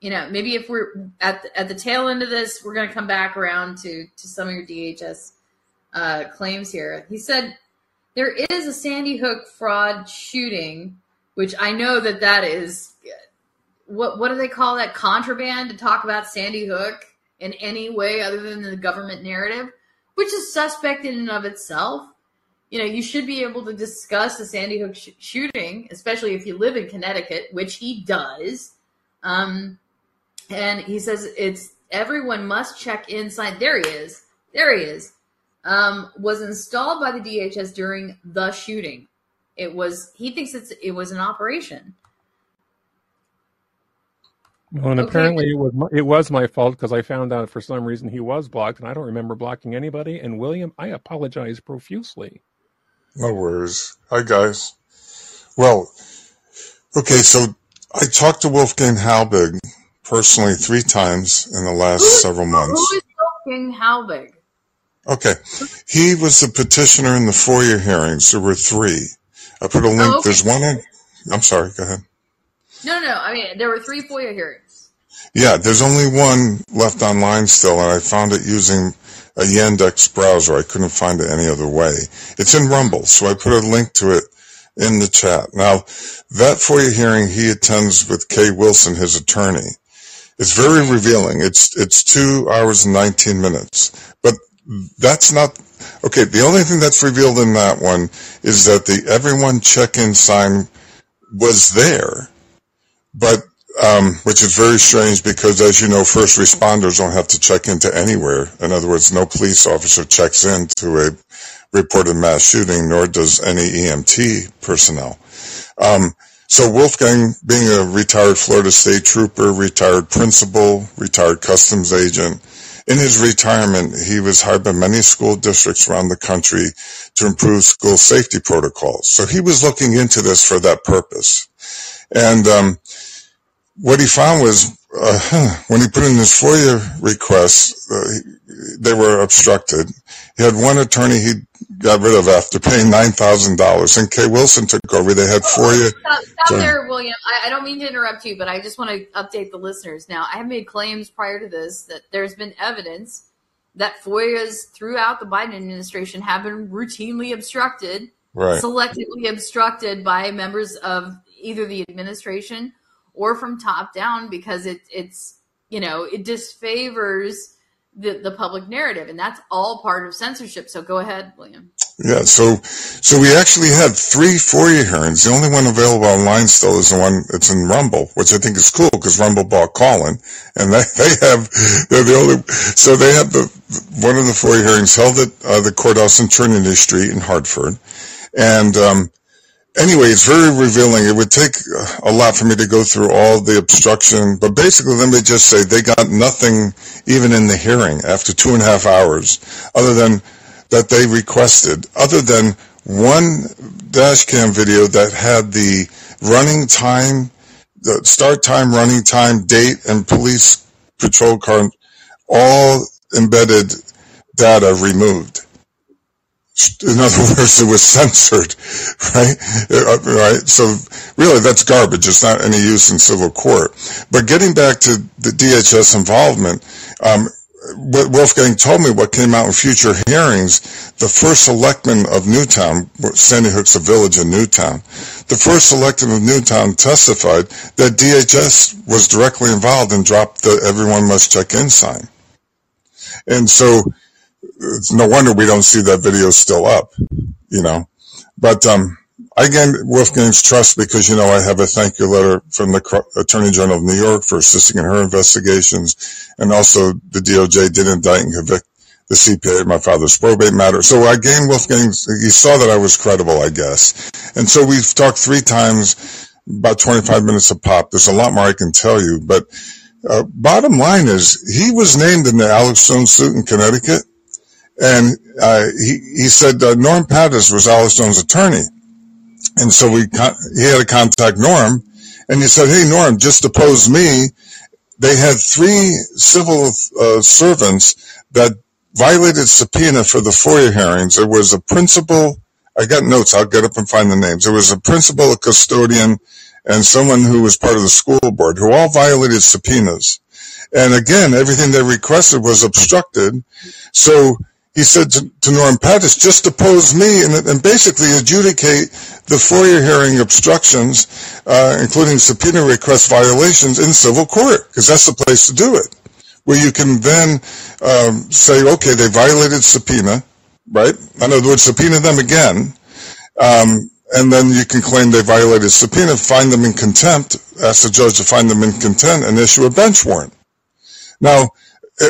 You know, maybe if we're at the tail end of this, we're going to come back around to some of your DHS claims here. He said there is a Sandy Hook fraud shooting, which I know that is, what do they call that, contraband to talk about Sandy Hook in any way other than the government narrative, which is suspect in and of itself. You know, you should be able to discuss the Sandy Hook shooting, especially if you live in Connecticut, which he does. And he says it's everyone must check inside. There he is. Was installed by the DHS during the shooting. He thinks it was an operation. Well, and okay. Apparently it was my fault, because I found out for some reason he was blocked, and I don't remember blocking anybody. And William, I apologize profusely. No worries. Hi, guys. Well, okay, so I talked to Wolfgang Halbig personally 3 times in the last several months. Who is Wolfgang Halbig? Okay. He was a petitioner in the FOIA hearings. There were 3. I put a link. Oh, okay. There's one in... I'm sorry, go ahead. No. I mean, there were three FOIA hearings. Yeah, there's only one left online still, and I found it using a Yandex browser. I couldn't find it any other way. It's in Rumble, so I put a link to it in the chat. Now, that FOIA hearing he attends with Kay Wilson, his attorney, it's very revealing. It's 2 hours and 19 minutes. But that's not... Okay, the only thing that's revealed in that one is that the everyone check-in sign was there, but which is very strange because, as you know, first responders don't have to check into anywhere. In other words, no police officer checks into a reported mass shooting, nor does any EMT personnel. So Wolfgang, being a retired Florida State Trooper, retired principal, retired customs agent, in his retirement, he was hired by many school districts around the country to improve school safety protocols. So he was looking into this for that purpose. And what he found was when he put in his FOIA requests, they were obstructed. He had one attorney he got rid of after paying $9,000, and Kay Wilson took over. They had FOIA. Stop there, William. I don't mean to interrupt you, but I just want to update the listeners now. I have made claims prior to this that there's been evidence that FOIAs throughout the Biden administration have been routinely obstructed, right, selectively obstructed by members of either the administration or from top down, because it's you know, it disfavors the public narrative, and that's all part of censorship. So go ahead, William. Yeah, so we actually had three FOIA hearings. The only one available online still is the one that's in Rumble, which I think is cool because Rumble bought Colin, and they're the only. So they have one of the FOIA hearings held at the courthouse in Trinity Street in Hartford, and. Anyway, it's very revealing. It would take a lot for me to go through all the obstruction, but basically let me just say they got nothing even in the hearing after 2.5 hours, other than that they requested, other than one dash cam video that had the running time, the start time, running time, date, and police patrol car, all embedded data removed. In other words, it was censored, right? So really, that's garbage. It's not any use in civil court. But getting back to the DHS involvement, what Wolfgang told me what came out in future hearings, the first selectman of Newtown, Sandy Hook's a village in Newtown, the first selectman of Newtown testified that DHS was directly involved and dropped the everyone must check in sign. And so... it's no wonder we don't see that video still up, you know. But I gained Wolfgang's trust because, you know, I have a thank you letter from the Attorney General of New York for assisting in her investigations, and also the DOJ did indict and convict the CPA in my father's probate matter. So I gained Wolfgang's, he saw that I was credible, I guess. And so we've talked three times, about 25 minutes a pop. There's a lot more I can tell you, but bottom line is he was named in the Alex Jones suit in Connecticut. And he said Norm Pattis was Alex Jones' attorney. And so he had to contact Norm. And he said, hey, Norm, just depose me. They had three civil servants that violated subpoena for the FOIA hearings. There was a principal. I got notes. I'll get up and find the names. There was a principal, a custodian, and someone who was part of the school board who all violated subpoenas. And, again, everything they requested was obstructed. So he said to Norm Pattis, just depose me and basically adjudicate the FOIA hearing obstructions, including subpoena request violations, in civil court, because that's the place to do it, where you can then say, okay, they violated subpoena, right? In other words, subpoena them again, and then you can claim they violated subpoena, find them in contempt, ask the judge to find them in contempt, and issue a bench warrant. Now,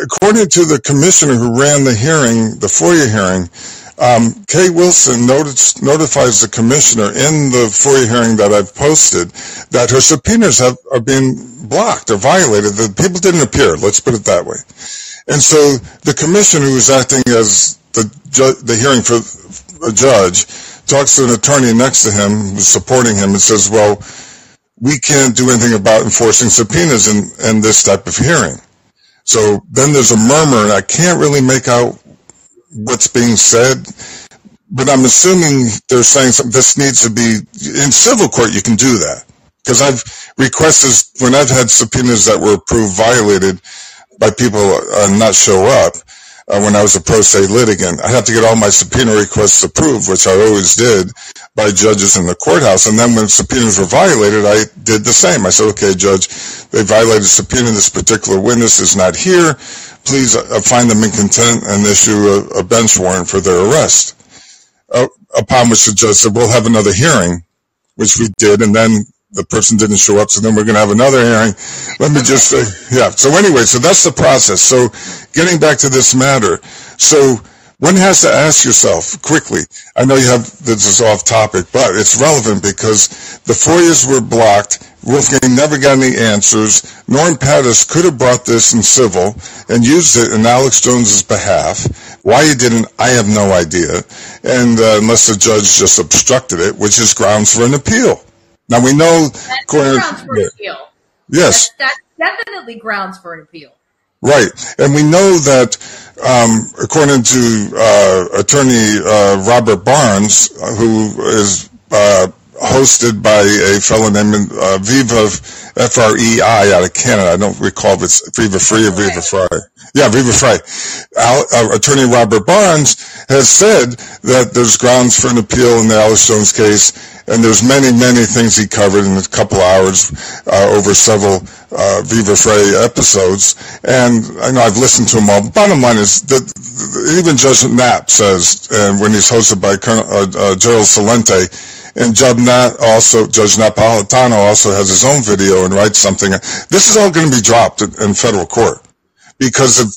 according to the commissioner who ran the hearing, the FOIA hearing, Kay Wilson notifies the commissioner in the FOIA hearing that I've posted that her subpoenas are being blocked or violated. The people didn't appear, let's put it that way. And so the commissioner, who was acting as the hearing for a judge, talks to an attorney next to him who's supporting him and says, well, we can't do anything about enforcing subpoenas in this type of hearing. So then there's a murmur, and I can't really make out what's being said, but I'm assuming they're saying something. This needs to be in civil court. You can do that. because I've requested, when I've had subpoenas that were approved violated by people not show up, when I was a pro se litigant, I had to get all my subpoena requests approved, which I always did, by judges in the courthouse. And then when subpoenas were violated, I did the same. I said, okay, judge, they violated subpoena. This particular witness is not here. Please find them in contempt and issue a bench warrant for their arrest. Upon which the judge said, we'll have another hearing, which we did, and then the person didn't show up, so then we're going to have another hearing. Let me just say, yeah. So anyway, so that's the process. So getting back to this matter, so one has to ask yourself quickly, I know you have, this is off topic, but it's relevant because the FOIAs were blocked. Wolfgang never got any answers. Norm Pattis could have brought this in civil and used it in Alex Jones's behalf. Why he didn't, I have no idea. And unless the judge just obstructed it, which is grounds for an appeal. Now we know that's grounds for an appeal. Yes. That's definitely grounds for an appeal. Right. And we know that according to attorney Robert Barnes, who is hosted by a fellow named Viva Frei out of Canada. I don't recall if it's Viva Frei or Viva Frei. Yeah, Viva Frei. Attorney Robert Barnes has said that there's grounds for an appeal in the Alex Jones case, and there's many, many things he covered in a couple hours over several Viva Frei episodes. And I know I've listened to them all. The bottom line is that even Judge Knapp says, and when he's hosted by Colonel, Gerald Salente, and Judge Napolitano also has his own video and writes something. This is all going to be dropped in federal court because of.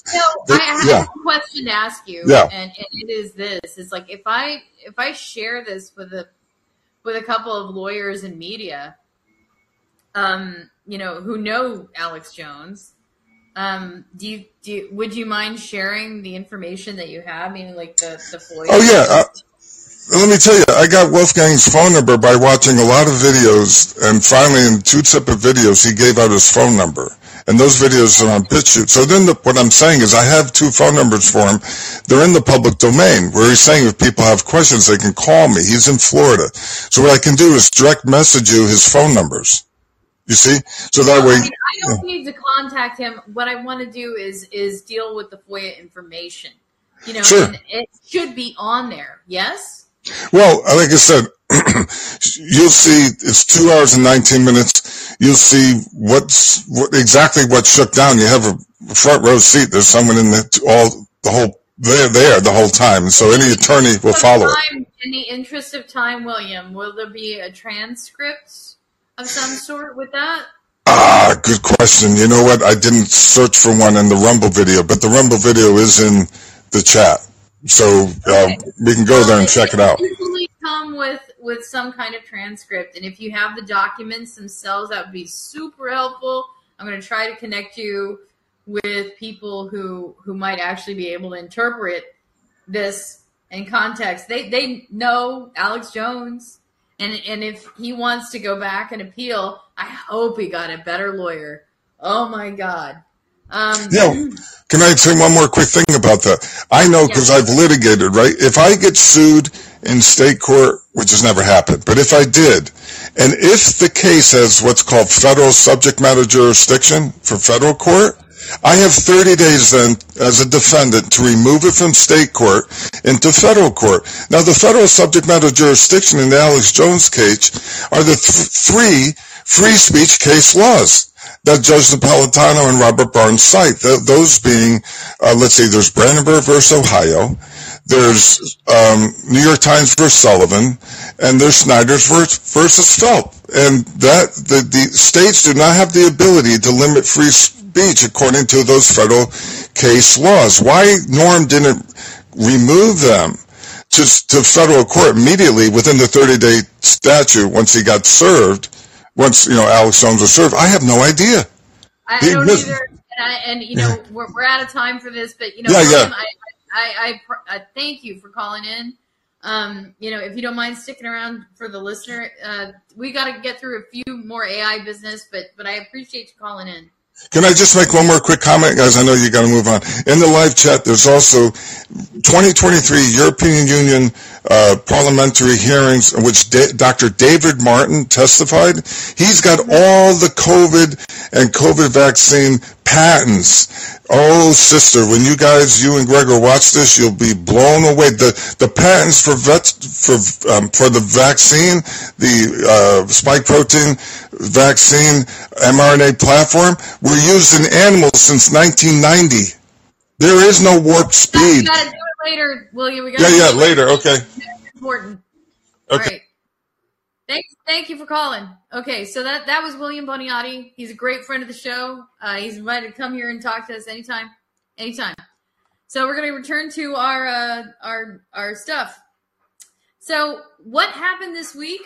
I have a question to ask you, and it is this: it's like if I share this with a couple of lawyers and media, who know Alex Jones, would you mind sharing the information that you have? Meaning, like the FOIA. Oh yeah. Let me tell you, I got Wolfgang's phone number by watching a lot of videos, and finally in two separate videos, he gave out his phone number. And those videos are on BitChute. So then what I'm saying is I have two phone numbers for him. They're in the public domain, where he's saying if people have questions, they can call me. He's in Florida. So what I can do is direct message you his phone numbers. You see? So that way... I don't need to contact him. What I want to do is deal with the FOIA information. Sure. And it should be on there. Yes? Well, like I said, you'll see it's 2 hours and 19 minutes. You'll see exactly what shook down. You have a front row seat. There's someone in they're there the whole time. And so any attorney will follow it. In the interest of time, William, will there be a transcript of some sort with that? Ah, good question. You know what? I didn't search for one in the Rumble video, but the Rumble video is in the chat. So we can go there and check it out. Usually come with some kind of transcript, and if you have the documents themselves, that would be super helpful. I'm going to try to connect you with people who might actually be able to interpret this in context. They know Alex Jones, and if he wants to go back and appeal, I hope he got a better lawyer. Oh my God. Can I say one more quick thing about that? I know because I've litigated, right? If I get sued in state court, which has never happened, but if I did, and if the case has what's called federal subject matter jurisdiction for federal court, I have 30 days then as a defendant to remove it from state court into federal court. Now, the federal subject matter jurisdiction in the Alex Jones case are the three free speech case laws that Judge Napolitano and Robert Barnes cite, those being, there's Brandenburg versus Ohio, there's New York Times versus Sullivan, and there's Snyder's versus Phelps. And that the states do not have the ability to limit free speech according to those federal case laws. Why Norm didn't remove them to federal court immediately within the 30-day statute once he got served, once, Alex Jones was served, I have no idea. I don't either. We're out of time for this, but, William, yeah. I thank you for calling in. If you don't mind sticking around for the listener, we got to get through a few more AI business, but I appreciate you calling in. Can I just make one more quick comment, guys? I know you got to move on. In the live chat, there's also 2023 European Union parliamentary hearings in which Dr. David Martin testified. He's got all the COVID and COVID vaccine patents. Oh, sister, when you guys, you and Gregor watch this, you'll be blown away. The patents for the vaccine, the spike protein vaccine mRNA platform were used in animals since 1990. There is no warp speed. No, we got to do it later, William. We got to do it later. Okay. Important. Okay. All right. Thank you for calling. Okay, so that was William Boniotti. He's a great friend of the show. He's invited to come here and talk to us anytime. So we're going to return to our stuff. So what happened this week?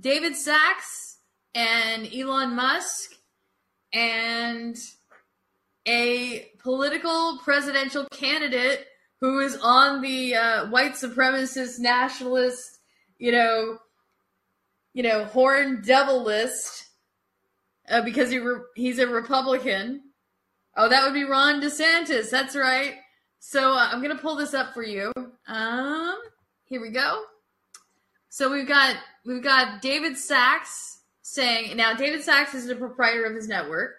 David Sachs and Elon Musk and a political presidential candidate who is on the white supremacist nationalist horn devil list because he's a Republican. Oh, that would be Ron DeSantis. That's right. So I'm going to pull this up for you. Here we go. So we've got David Sachs saying, now David Sachs is the proprietor of his network.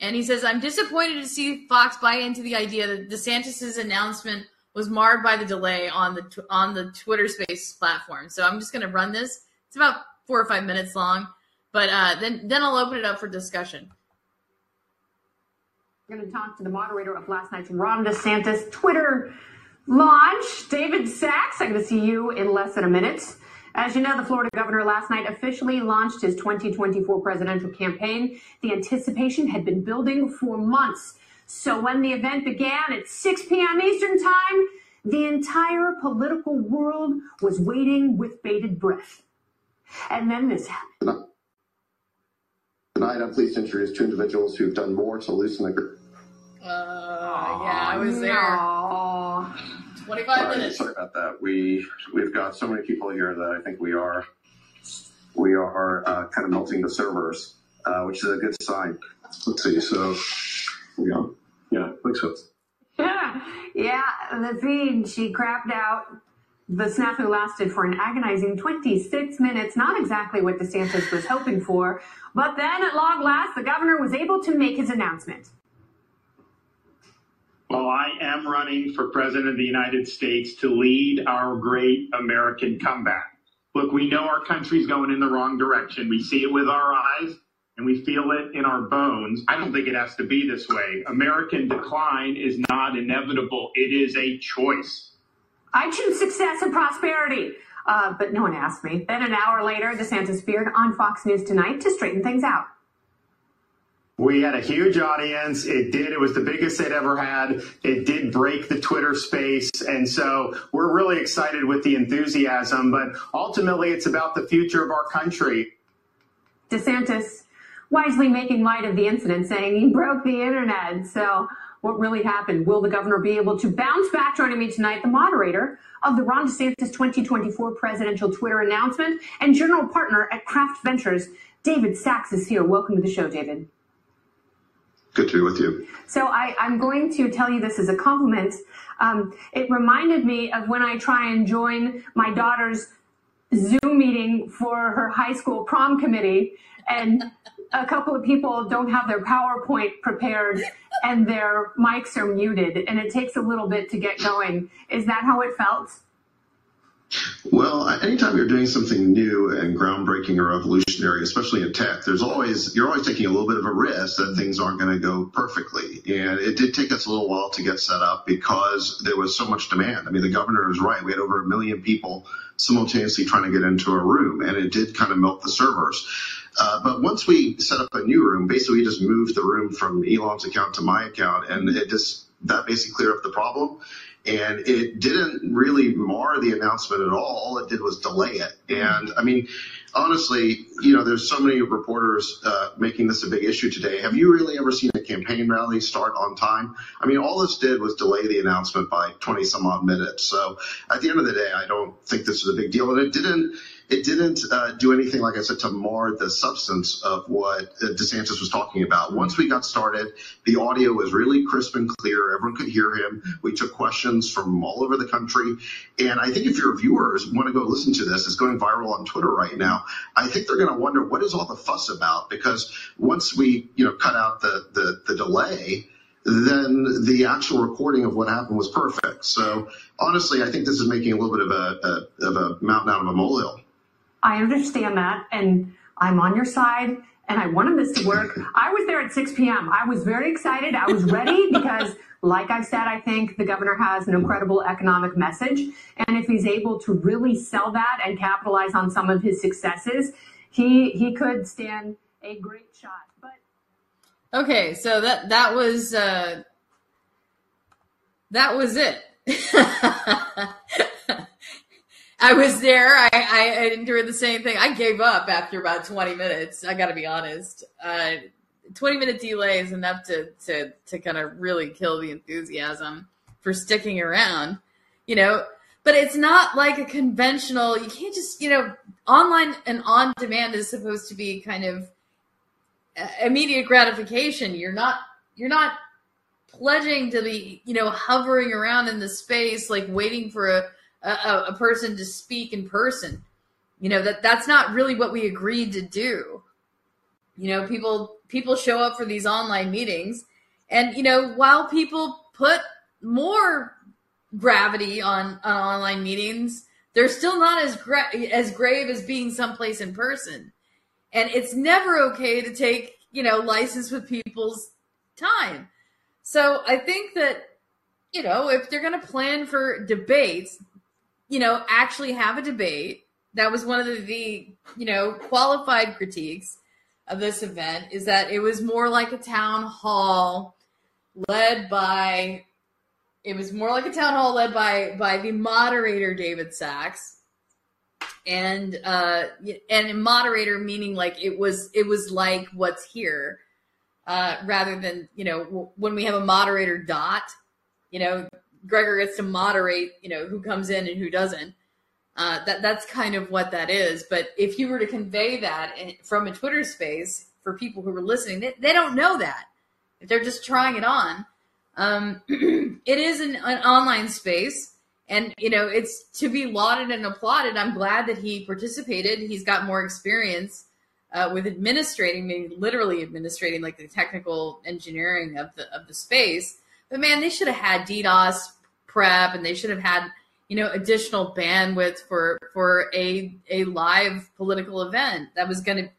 And he says, I'm disappointed to see Fox buy into the idea that DeSantis' announcement was marred by the delay on the Twitter Space platform. So I'm just going to run this. It's about 4 or 5 minutes long, but then I'll open it up for discussion. We're going to talk to the moderator of last night's Ron DeSantis Twitter launch, David Sachs. I'm going to see you in less than a minute. As you know, the Florida governor last night officially launched his 2024 presidential campaign. The anticipation had been building for months. So when the event began at 6 p.m. Eastern time, the entire political world was waiting with bated breath. And then this happened. Tonight, I'm pleased to introduce two individuals who've done more to loosen the grip. I was there. 25 minutes. Sorry about that. We've got so many people here that I think we are kind of melting the servers, which is a good sign. Let's see. So. Yeah, I think so. Yeah, the feed, she crapped out. The snafu lasted for an agonizing 26 minutes, not exactly what DeSantis was hoping for. But then, at long last, the governor was able to make his announcement. Well, I am running for president of the United States to lead our great American comeback. Look, we know our country's going in the wrong direction. We see it with our eyes. And we feel it in our bones. I don't think it has to be this way. American decline is not inevitable. It is a choice. I choose success and prosperity. But no one asked me. Then an hour later, DeSantis appeared on Fox News Tonight to straighten things out. We had a huge audience. It was the biggest they'd ever had. It did break the Twitter space. And so we're really excited with the enthusiasm. But ultimately, it's about the future of our country. DeSantis wisely making light of the incident, saying he broke the internet. So what really happened? Will the governor be able to bounce back? Joining me tonight, the moderator of the Ron DeSantis 2024 presidential Twitter announcement and general partner at Kraft Ventures, David Sachs is here. Welcome to the show, David. Good to be with you. So I'm going to tell you this as a compliment. It reminded me of when I try and join my daughter's Zoom meeting for her high school prom committee, and a couple of people don't have their PowerPoint prepared and their mics are muted, and it takes a little bit to get going. Is that how it felt? Well, anytime you're doing something new and groundbreaking or revolutionary, especially in tech, you're always taking a little bit of a risk that things aren't going to go perfectly. And it did take us a little while to get set up because there was so much demand. I mean, the governor was right. We had over 1 million people simultaneously trying to get into a room, and it did kind of melt the servers. But once we set up a new room, basically we just moved the room from Elon's account to my account, and that basically cleared up the problem. And it didn't really mar the announcement at all. All it did was delay it. And, I mean, honestly, there's so many reporters making this a big issue today. Have you really ever seen a campaign rally start on time? I mean, all this did was delay the announcement by 20-some-odd minutes. So at the end of the day, I don't think this is a big deal. And it didn't It didn't do anything, like I said, to mar the substance of what DeSantis was talking about. Once we got started, the audio was really crisp and clear. Everyone could hear him. We took questions from all over the country. And I think if your viewers want to go listen to this, it's going viral on Twitter right now. I think they're going to wonder, what is all the fuss about? Because once we, cut out the delay, then the actual recording of what happened was perfect. So honestly, I think this is making a little bit of a mountain out of a molehill. I understand that, and I'm on your side, and I wanted this to work. I was there at 6 p.m. I was very excited. I was ready because, like I've said, I think the governor has an incredible economic message. And if he's able to really sell that and capitalize on some of his successes, he could stand a great shot. But okay, so that was it. I was there. I endured the same thing. I gave up after about 20 minutes. I got to be honest. 20-minute delay is enough to kind of really kill the enthusiasm for sticking around, But it's not like a conventional. You can't just, online and on demand is supposed to be kind of immediate gratification. You're not pledging to be, hovering around in the space like waiting for a person to speak in person. That's not really what we agreed to do. People show up for these online meetings, and while people put more gravity on online meetings, they're still not as grave as being someplace in person. And it's never okay to take license with people's time. So I think that if they're going to plan for debates, actually have a debate. That was one of the qualified critiques of this event, is that it was more like a town hall led by the moderator, David Sachs, and moderator meaning like it was like what's here, rather than, when we have a moderator dot, Gregor gets to moderate, who comes in and who doesn't. That's kind of what that is. But if you were to convey that from a Twitter space for people who were listening, they don't know that. If they're just trying it on, it is an online space, and it's to be lauded and applauded. I'm glad that he participated. He's got more experience with administrating, maybe literally administrating, like the technical engineering of the space. But man, they should have had DDoS prep, and they should have had, additional bandwidth for a live political event that was going to,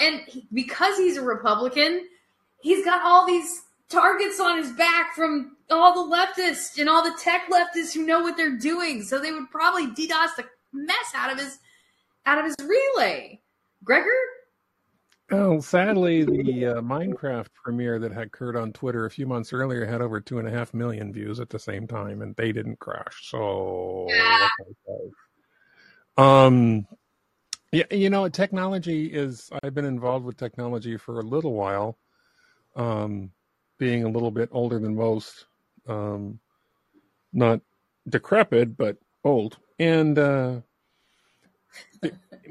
and because he's a Republican, he's got all these targets on his back from all the leftists and all the tech leftists who know what they're doing. So they would probably DDoS the mess out of his relay. Gregor? Oh, sadly, the Minecraft premiere that had occurred on Twitter a few months earlier had over 2.5 million views at the same time, and they didn't crash. So, yeah. Technology is, I've been involved with technology for a little while, being a little bit older than most, not decrepit, but old. And,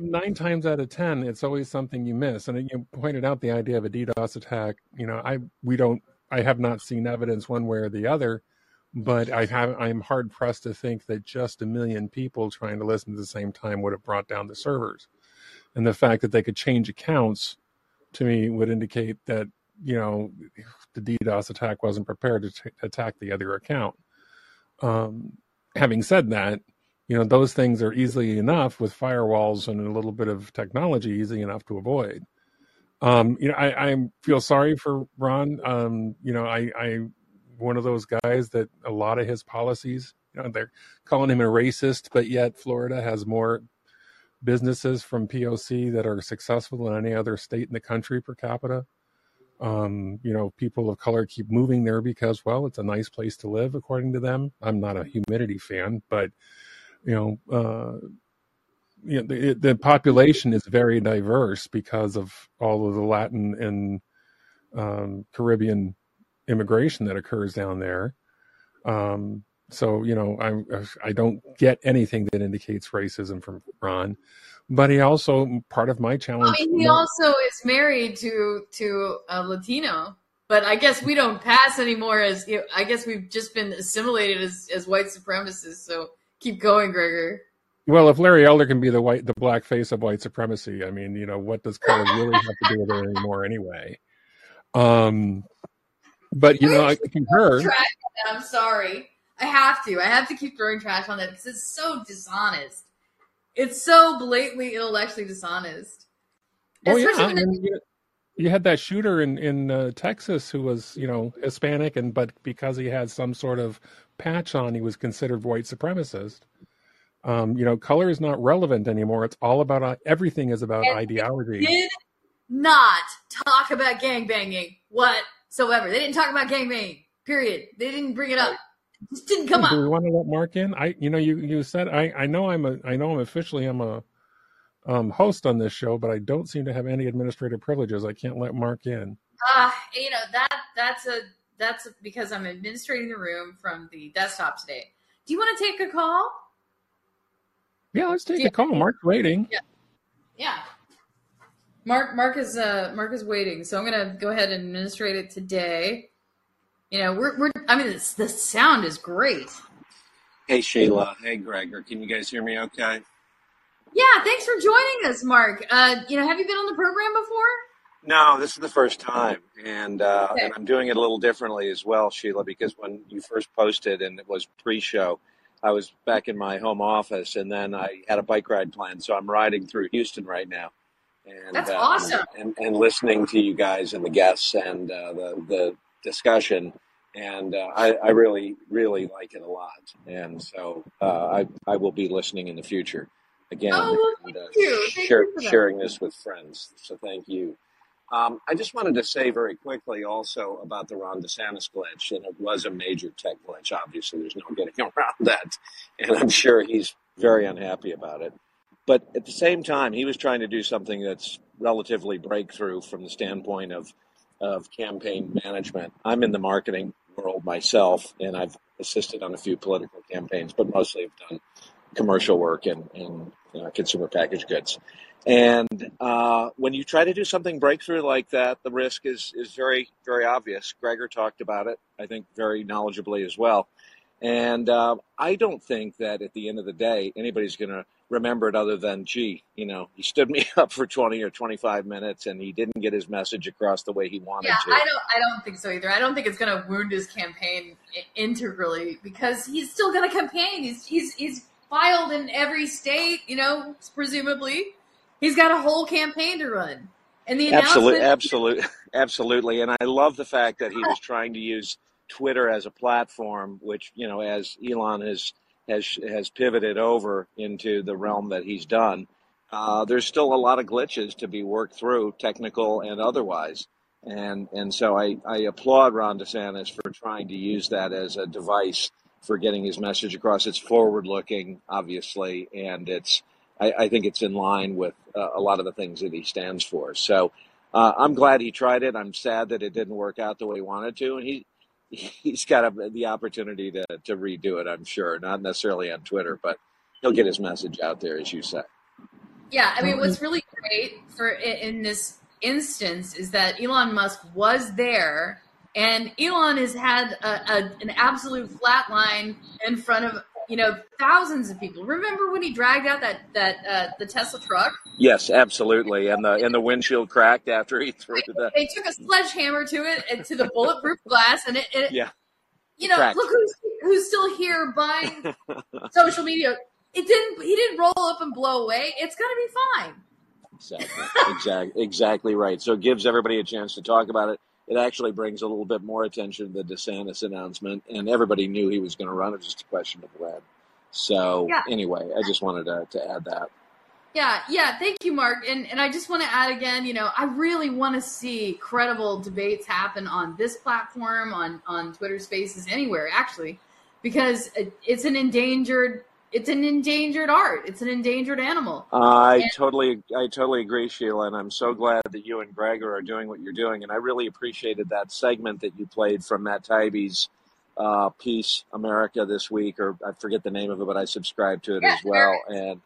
9 times out of 10, it's always something you miss. And you pointed out the idea of a DDoS attack. I have not seen evidence one way or the other, but I'm hard pressed to think that just 1 million people trying to listen at the same time would have brought down the servers. And the fact that they could change accounts, to me, would indicate that the DDoS attack wasn't prepared to attack the other account. Having said that, those things are easily enough with firewalls and a little bit of technology, easy enough to avoid. I feel sorry for Ron. I'm one of those guys that a lot of his policies, they're calling him a racist, but yet Florida has more businesses from POC that are successful than any other state in the country per capita. People of color keep moving there because, well, it's a nice place to live, according to them. I'm not a humidity fan, but the population is very diverse because of all of the Latin and Caribbean immigration that occurs down there. So, you know, I don't get anything that indicates racism from Ron. But he also, part of my challenge. I mean, he also is married to a Latino. But I guess we don't pass anymore as, you know, I guess we've just been assimilated as white supremacists. So keep going, Gregor. Well, if Larry Elder can be the black face of white supremacy, I mean, you know, what does color really have to do with it anymore anyway? But, you know, I concur. I'm sorry. I have to keep throwing trash on that because it's so dishonest. It's so blatantly intellectually dishonest. Oh, especially you had that shooter in Texas who was, you know, Hispanic, but because he had some sort of patch on, he was considered white supremacist. You know, color is not relevant anymore. It's all about, everything is about ideology. They did not talk about gangbanging whatsoever. They didn't talk about gangbanging, period. They didn't bring it up. It just didn't come up. Do we want to let Mark in? I know I'm officially a host on this show, but I don't seem to have any administrative privileges. I can't let Mark in. You know, that's because I'm administrating the room from the desktop today. Do you want to take a call? Yeah, let's take a call. Mark's waiting. Yeah. Mark is waiting. So I'm going to go ahead and administrate it today. You know, the sound is great. Hey, Sheila. Hey, Gregor. Can you guys hear me okay? Yeah, thanks for joining us, Mark. You know, have you been on the program before? No, this is the first time, and I'm doing it a little differently as well, Sheila, because when you first posted and it was pre-show, I was back in my home office, and then I had a bike ride planned, so I'm riding through Houston right now. And, that's awesome. And listening to you guys and the guests and the discussion, and I really, really like it a lot, and so I will be listening in the future. Again, sharing this with friends. So thank you. I just wanted to say very quickly also about the Ron DeSantis glitch, and it was a major tech glitch. Obviously, there's no getting around that, and I'm sure he's very unhappy about it. But at the same time, he was trying to do something that's relatively breakthrough from the standpoint of campaign management. I'm in the marketing world myself, and I've assisted on a few political campaigns, but mostly I've done commercial work and consumer packaged goods. And when you try to do something breakthrough like that, the risk is very, very obvious. Gregor talked about it, I think, very knowledgeably as well. And I don't think that at the end of the day, anybody's going to remember it other than, gee, you know, he stood me up for 20 or 25 minutes and he didn't get his message across the way he wanted to. Yeah, I don't think so either. I don't think it's going to wound his campaign integrally because he's still going to campaign. He's filed in every state, you know, presumably. He's got a whole campaign to run. And the announcement... Absolutely. And I love the fact that he was trying to use Twitter as a platform, which, you know, as Elon has pivoted over into the realm that he's done, there's still a lot of glitches to be worked through, technical and otherwise. And so I applaud Ron DeSantis for trying to use that as a device for getting his message across. It's forward-looking, obviously, and I think it's in line with a lot of the things that he stands for. So I'm glad he tried it. I'm sad that it didn't work out the way he wanted to, and he's got the opportunity to redo it, I'm sure, not necessarily on Twitter, but he'll get his message out there, as you said. Yeah, I mean, what's really great in this instance is that Elon Musk was there. And Elon has had an absolute flat line in front of, you know, thousands of people. Remember when he dragged out that the Tesla truck? Yes, absolutely. And the windshield cracked after he threw the... They took a sledgehammer to it and to the bulletproof glass, and it yeah, you know, cracked. Look who's still here buying social media. He didn't roll up and blow away. It's gonna be fine. Exactly right. So it gives everybody a chance to talk about it. It actually brings a little bit more attention to the DeSantis announcement, and everybody knew he was going to run. It was just a question of when. So anyway, I just wanted to add that. Yeah. Thank you, Mark. And I just want to add again, you know, I really want to see credible debates happen on this platform, on Twitter Spaces, anywhere actually, because it's an endangered art. It's an endangered animal. I totally agree, Sheila, and I'm so glad that you and Gregor are doing what you're doing. And I really appreciated that segment that you played from Matt Taibbi's Peace America this week, or I forget the name of it, but I subscribe to it as well. And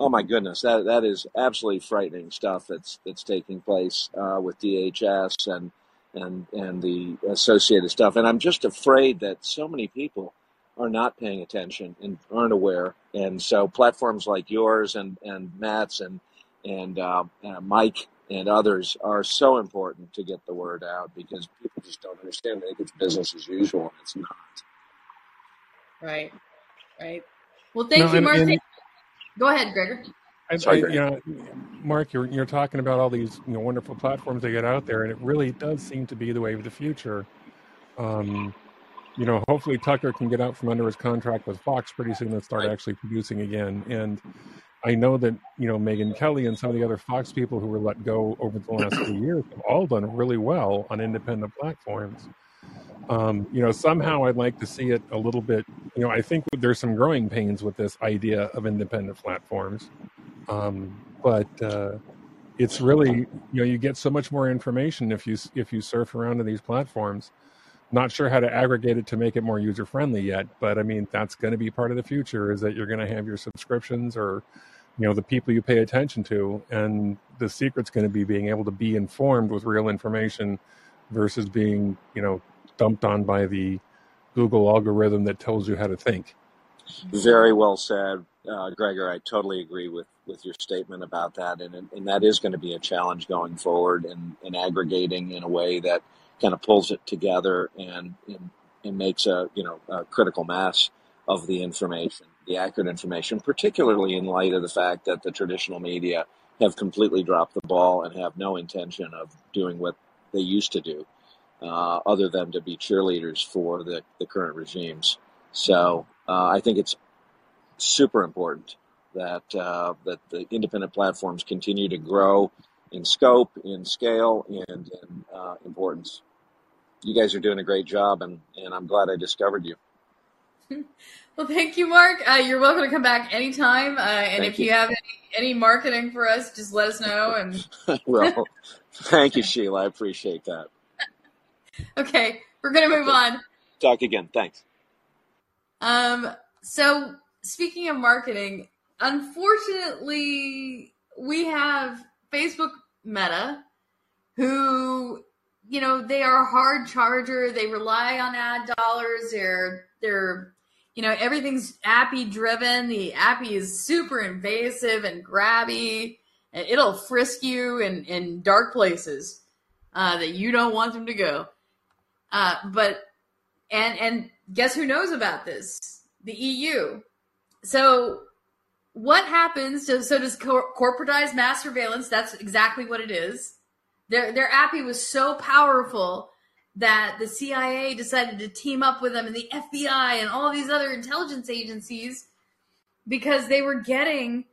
oh my goodness, that is absolutely frightening stuff that's taking place with DHS and the associated stuff. And I'm just afraid that so many people are not paying attention and aren't aware. And so platforms like yours and Matt's and Mike and others are so important to get the word out, because people just don't understand. They think it's business as usual, and it's not. Right, right. Well, thank you, Mark. Go ahead, Gregor. Mark, you're talking about all these wonderful platforms they get out there, and it really does seem to be the way of the future. Hopefully Tucker can get out from under his contract with Fox pretty soon and start actually producing again. And I know that, Megyn Kelly and some of the other Fox people who were let go over the last few years have all done really well on independent platforms. Somehow I'd like to see it a little bit. I think there's some growing pains with this idea of independent platforms. But it's really, you get so much more information if you surf around on these platforms. Not sure how to aggregate it to make it more user-friendly yet, but that's going to be part of the future, is that you're going to have your subscriptions or, the people you pay attention to. And the secret's going to be being able to be informed with real information versus being, dumped on by the Google algorithm that tells you how to think. Very well said, Gregor. I totally agree with your statement about that. And that is going to be a challenge going forward, and aggregating in a way that kind of pulls it together and makes a critical mass of the information, the accurate information, particularly in light of the fact that the traditional media have completely dropped the ball and have no intention of doing what they used to do, other than to be cheerleaders for the current regimes. So I think it's super important that the independent platforms continue to grow in scope, in scale, and in importance. You guys are doing a great job, and I'm glad I discovered you. Well, thank you, Mark. You're welcome to come back anytime. And if you have any marketing for us, just let us know. And well, thank you, Sheila. I appreciate that. Okay, we're going to move on. Talk again. Thanks. So speaking of marketing, unfortunately, we have Facebook Meta, who, they are a hard charger. They rely on ad dollars. They're everything's Appy driven. The Appy is super invasive and grabby, and it'll frisk you in dark places that you don't want them to go. But guess who knows about this? The EU. So what happens? So does corporatized mass surveillance? That's exactly what it is. Their Appy was so powerful that the CIA decided to team up with them, and the FBI and all these other intelligence agencies, because they were getting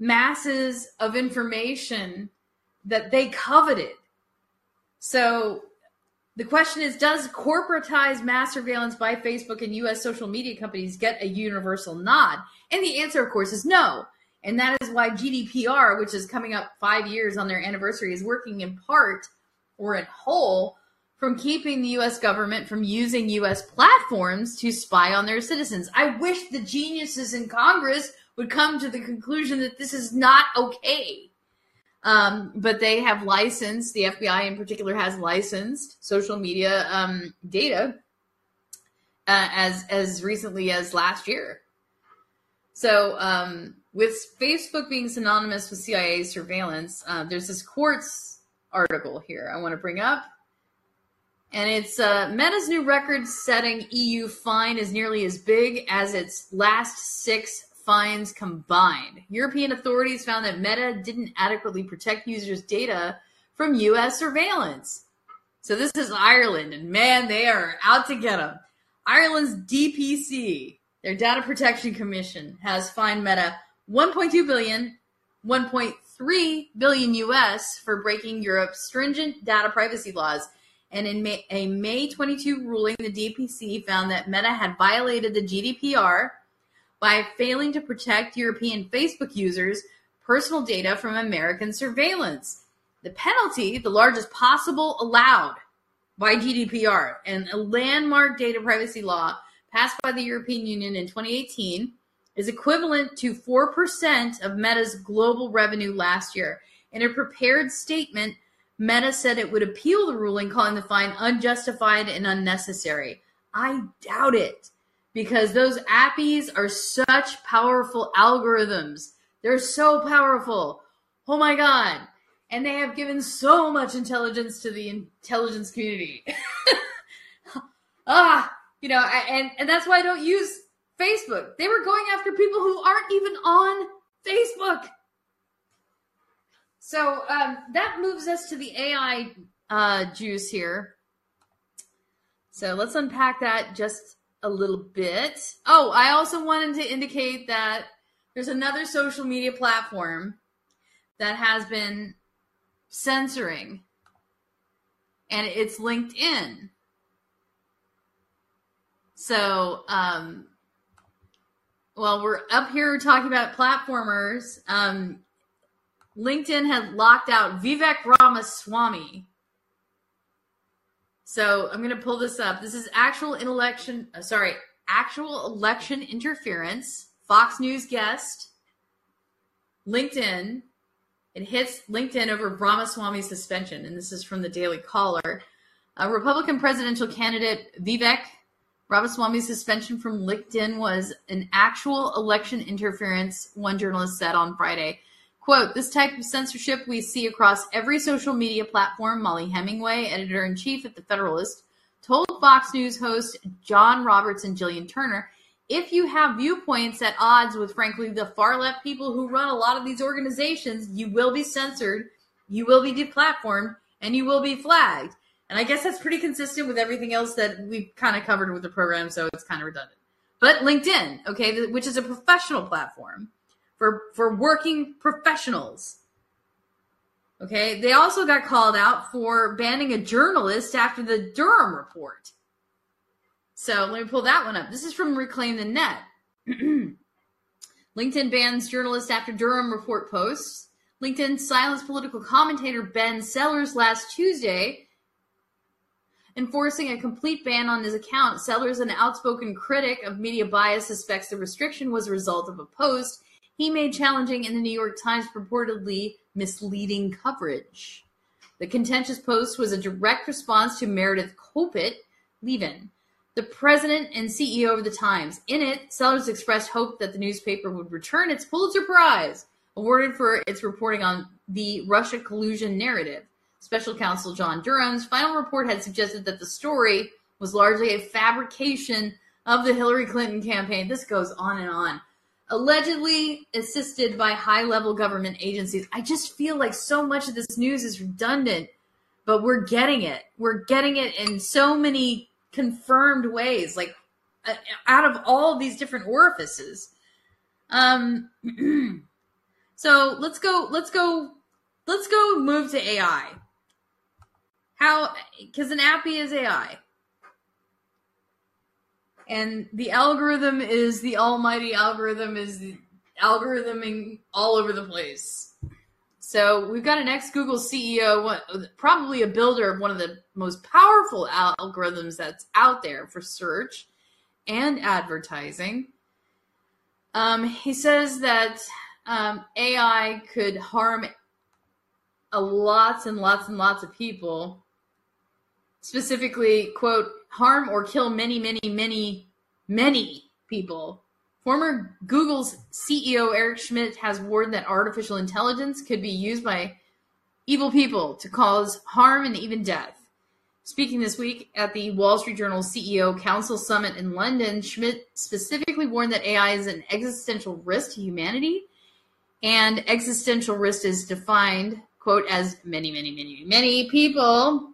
masses of information that they coveted. So the question is, does corporatized mass surveillance by Facebook and U.S. social media companies get a universal nod? And the answer, of course, is no. And that is why GDPR, which is coming up 5 years on their anniversary, is working in part or in whole from keeping the U.S. government from using U.S. platforms to spy on their citizens. I wish the geniuses in Congress would come to the conclusion that this is not okay. But they have licensed, the FBI in particular has licensed social media data as recently as last year. So with Facebook being synonymous with CIA surveillance, there's this Quartz article here I want to bring up. And it's Meta's new record-setting EU fine is nearly as big as its last 6 fines combined. European authorities found that Meta didn't adequately protect users' data from U.S. surveillance. So this is Ireland, and man, they are out to get them. Ireland's DPC, their Data Protection Commission, has fined Meta $1.3 billion U.S. for breaking Europe's stringent data privacy laws. And in a May 22 ruling, the DPC found that Meta had violated the GDPR by failing to protect European Facebook users' personal data from American surveillance. The penalty, the largest possible allowed, by GDPR and a landmark data privacy law passed by the European Union in 2018 is equivalent to 4% of Meta's global revenue last year. In a prepared statement, Meta said it would appeal the ruling, calling the fine unjustified and unnecessary. I doubt it, because those appies are such powerful algorithms. They're so powerful. Oh my God. And they have given so much intelligence to the intelligence community. And that's why I don't use Facebook. They were going after people who aren't even on Facebook. So that moves us to the AI juice here. So let's unpack that just a little bit. Oh, I also wanted to indicate that there's another social media platform that has been censoring, and it's LinkedIn. So, well, we're up here talking about platformers. LinkedIn had locked out Vivek Ramaswamy. So I'm going to pull this up. This is actual election interference. Fox News guest, LinkedIn. It hits LinkedIn over Ramaswamy's suspension. And this is from the Daily Caller. A Republican presidential candidate, Vivek Ramaswamy's suspension from LinkedIn was an actual election interference, one journalist said on Friday. Quote, this type of censorship we see across every social media platform, Molly Hemingway, editor-in-chief at The Federalist, told Fox News host John Roberts and Jillian Turner, if you have viewpoints at odds with, frankly, the far-left people who run a lot of these organizations, you will be censored, you will be deplatformed, and you will be flagged. And I guess that's pretty consistent with everything else that we've kind of covered with the program, so it's kind of redundant. But LinkedIn, okay, which is a professional platform. For working professionals, okay? They also got called out for banning a journalist after the Durham report. So let me pull that one up. This is from Reclaim the Net. LinkedIn bans journalist after Durham report posts. LinkedIn silenced political commentator Ben Sellers last Tuesday, enforcing a complete ban on his account. Sellers, an outspoken critic of media bias, suspects the restriction was a result of a post he made challenging in the New York Times purportedly misleading coverage. The contentious post was a direct response to Meredith Kopit Levin, the president and CEO of the Times. In it, Sellers expressed hope that the newspaper would return its Pulitzer Prize, awarded for its reporting on the Russia collusion narrative. Special counsel John Durham's final report had suggested that the story was largely a fabrication of the Hillary Clinton campaign. This goes on and on. Allegedly assisted by high-level government agencies. I just feel like so much of this news is redundant, but we're getting it. We're getting it in so many confirmed ways, like out of all these different orifices. So let's go move to AI. How? Because an appy is AI. And the algorithm is the almighty algorithm is the algorithming all over the place. So we've got an ex-Google CEO, probably a builder of one of the most powerful algorithms that's out there for search and advertising. He says that AI could harm lots and lots and lots of people. Specifically, quote, harm or kill many, many, many, many people. Former Google's CEO Eric Schmidt has warned that artificial intelligence could be used by evil people to cause harm and even death. Speaking this week at the Wall Street Journal CEO Council Summit in London, Schmidt specifically warned that AI is an existential risk to humanity, and existential risk is defined, quote, as many, many, many, many people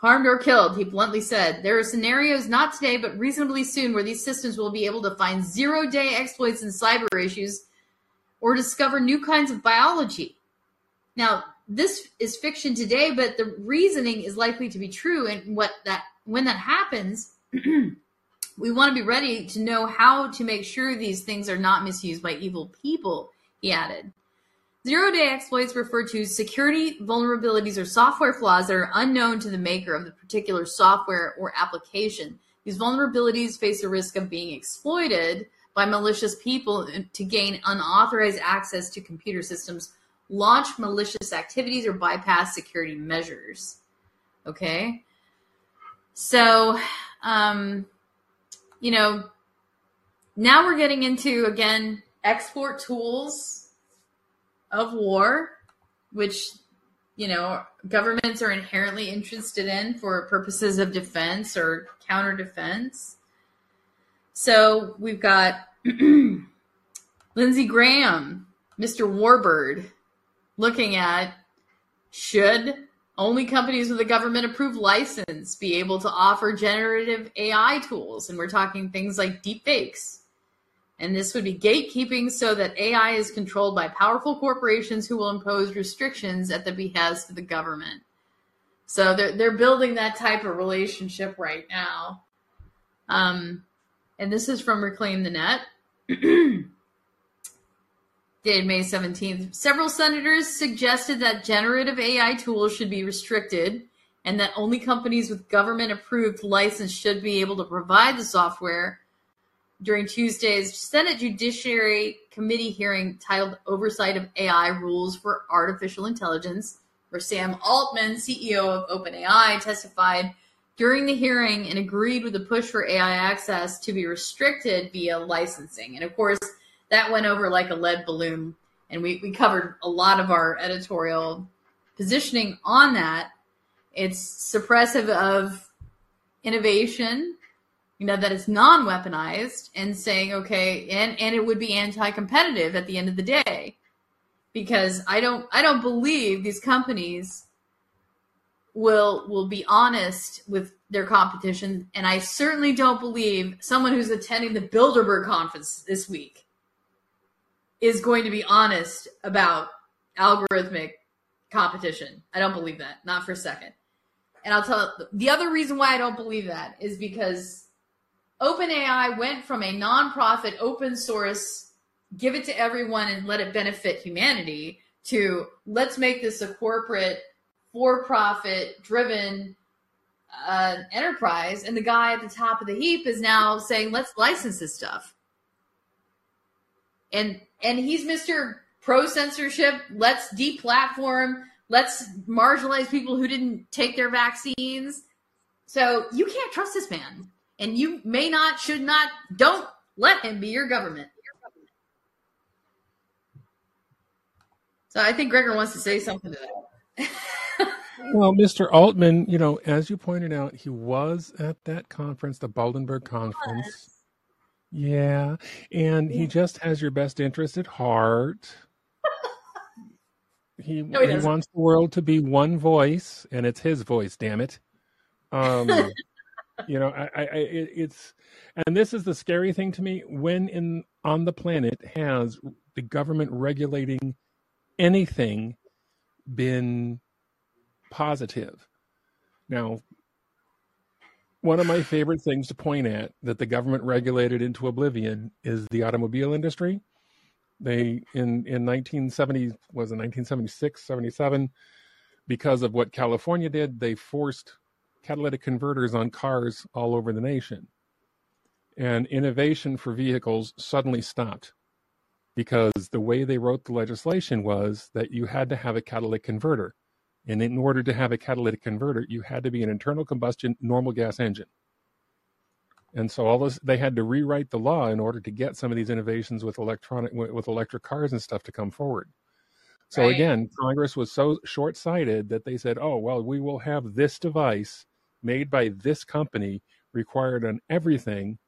harmed or killed, he bluntly said. There are scenarios, not today, but reasonably soon, where these systems will be able to find zero-day exploits in cyber issues or discover new kinds of biology. Now, this is fiction today, but the reasoning is likely to be true. And when that happens, we want to be ready to know how to make sure these things are not misused by evil people, he added. Zero-day exploits refer to security vulnerabilities or software flaws that are unknown to the maker of the particular software or application. These vulnerabilities face the risk of being exploited by malicious people to gain unauthorized access to computer systems, launch malicious activities, or bypass security measures. Okay? So, you know, now we're getting into, again, export tools of war, which, you know, governments are inherently interested in for purposes of defense or counter defense. So we've got Lindsey Graham, Mr. Warbird, looking at should only companies with a government-approved license be able to offer generative AI tools. And we're talking things like deepfakes. And this would be gatekeeping so that AI is controlled by powerful corporations who will impose restrictions at the behest of the government. So they're building that type of relationship right now. And this is from Reclaim the Net. Dated May 17th. Several senators suggested that generative AI tools should be restricted and that only companies with government-approved license should be able to provide the software. During Tuesday's Senate Judiciary Committee hearing titled Oversight of AI Rules for Artificial Intelligence, where Sam Altman, CEO of OpenAI, testified during the hearing and agreed with the push for AI access to be restricted via licensing. And of course, that went over like a lead balloon, and we covered a lot of our editorial positioning on that. It's suppressive of innovation, you know, that it's non-weaponized, and saying, okay, and it would be anti-competitive at the end of the day, because I don't believe these companies will be honest with their competition. And I certainly don't believe someone who's attending the Bilderberg conference this week is going to be honest about algorithmic competition. I don't believe that, not for a second. And I'll tell you, the other reason why I don't believe that is because OpenAI went from a nonprofit, open source, give it to everyone and let it benefit humanity, to let's make this a corporate, for-profit, driven enterprise. And the guy at the top of the heap is now saying, let's license this stuff. And he's Mr. Pro-censorship, let's deplatform, let's marginalize people who didn't take their vaccines. So you can't trust this man. And you may not, should not, don't let him be your government. So I think Gregor wants to say something to that. Well, Mr. Altman, you know, as you pointed out, he was at that conference, the Bilderberg conference. Yes. Yeah. And he just has your best interest at heart. He wants the world to be one voice, and it's his voice, damn it. You know, it's, and this is the scary thing to me, when on the planet has the government regulating anything been positive? Now, one of my favorite things to point at that the government regulated into oblivion is the automobile industry. They, in 1976, 77, because of what California did, they forced catalytic converters on cars all over the nation, and innovation for vehicles suddenly stopped because the way they wrote the legislation was that you had to have a catalytic converter, and in order to have a catalytic converter you had to be an internal combustion normal gas engine. And so all this, they had to rewrite the law in order to get some of these innovations with electric cars and stuff to come forward. So right. Again, Congress was so short-sighted that they said, oh well, we will have this device made by this company required on everything,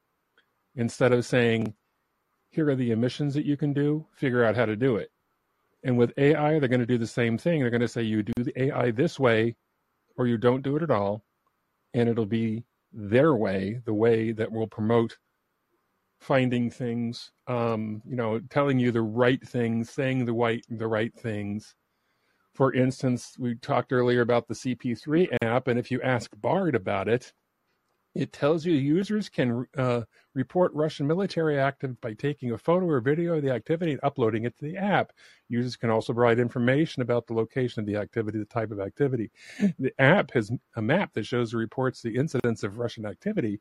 instead of saying, here are the emissions that you can do, figure out how to do it. And with AI, they're going to do the same thing. They're going to say, you do the AI this way or you don't do it at all, and it'll be their way, the way that will promote finding things, you know, telling you the right things, saying the right things. For instance, we talked earlier about the CP3 app, and if you ask Bard about it, It tells you users can report Russian military active by taking a photo or video of the activity and uploading it to the app. Users can also provide information about the location of the activity, the type of activity. The app has a map that shows the reports, the incidents of Russian activity.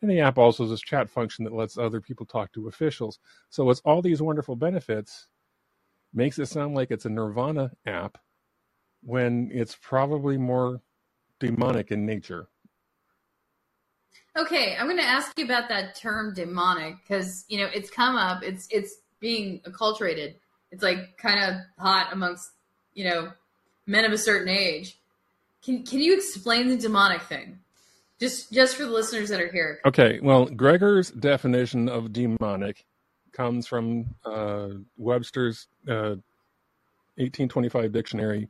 And the app also has this chat function that lets other people talk to officials. So it's all these wonderful benefits. Makes it sound like it's a Nirvana app when it's probably more demonic in nature. Okay, I'm going to ask you about that term demonic because, you know, it's come up. It's being acculturated. It's like kind of hot amongst, you know, men of a certain age. Can you explain the demonic thing? Just for the listeners that are here. Okay, well, Gregor's definition of demonic comes from Webster's 1825 dictionary,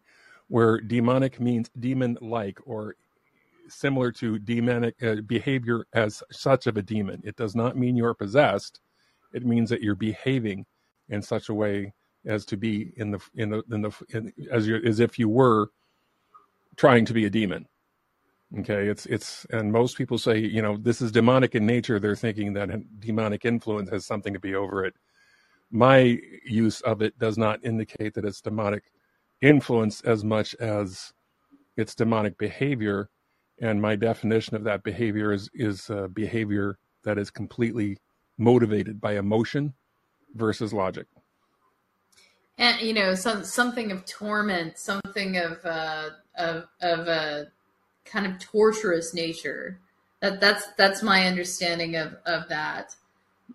where demonic means demon-like or similar to demonic behavior as such of a demon. It does not mean you're possessed. It means that you're behaving in such a way as to be as if you were trying to be a demon. Okay, it's and most people say, you know, this is demonic in nature. They're thinking that a demonic influence has something to be over it. My use of it does not indicate that it's demonic influence as much as it's demonic behavior. And my definition of that behavior is behavior that is completely motivated by emotion versus logic. And, you know, something of torment, something of a kind of torturous nature. That's my understanding of that.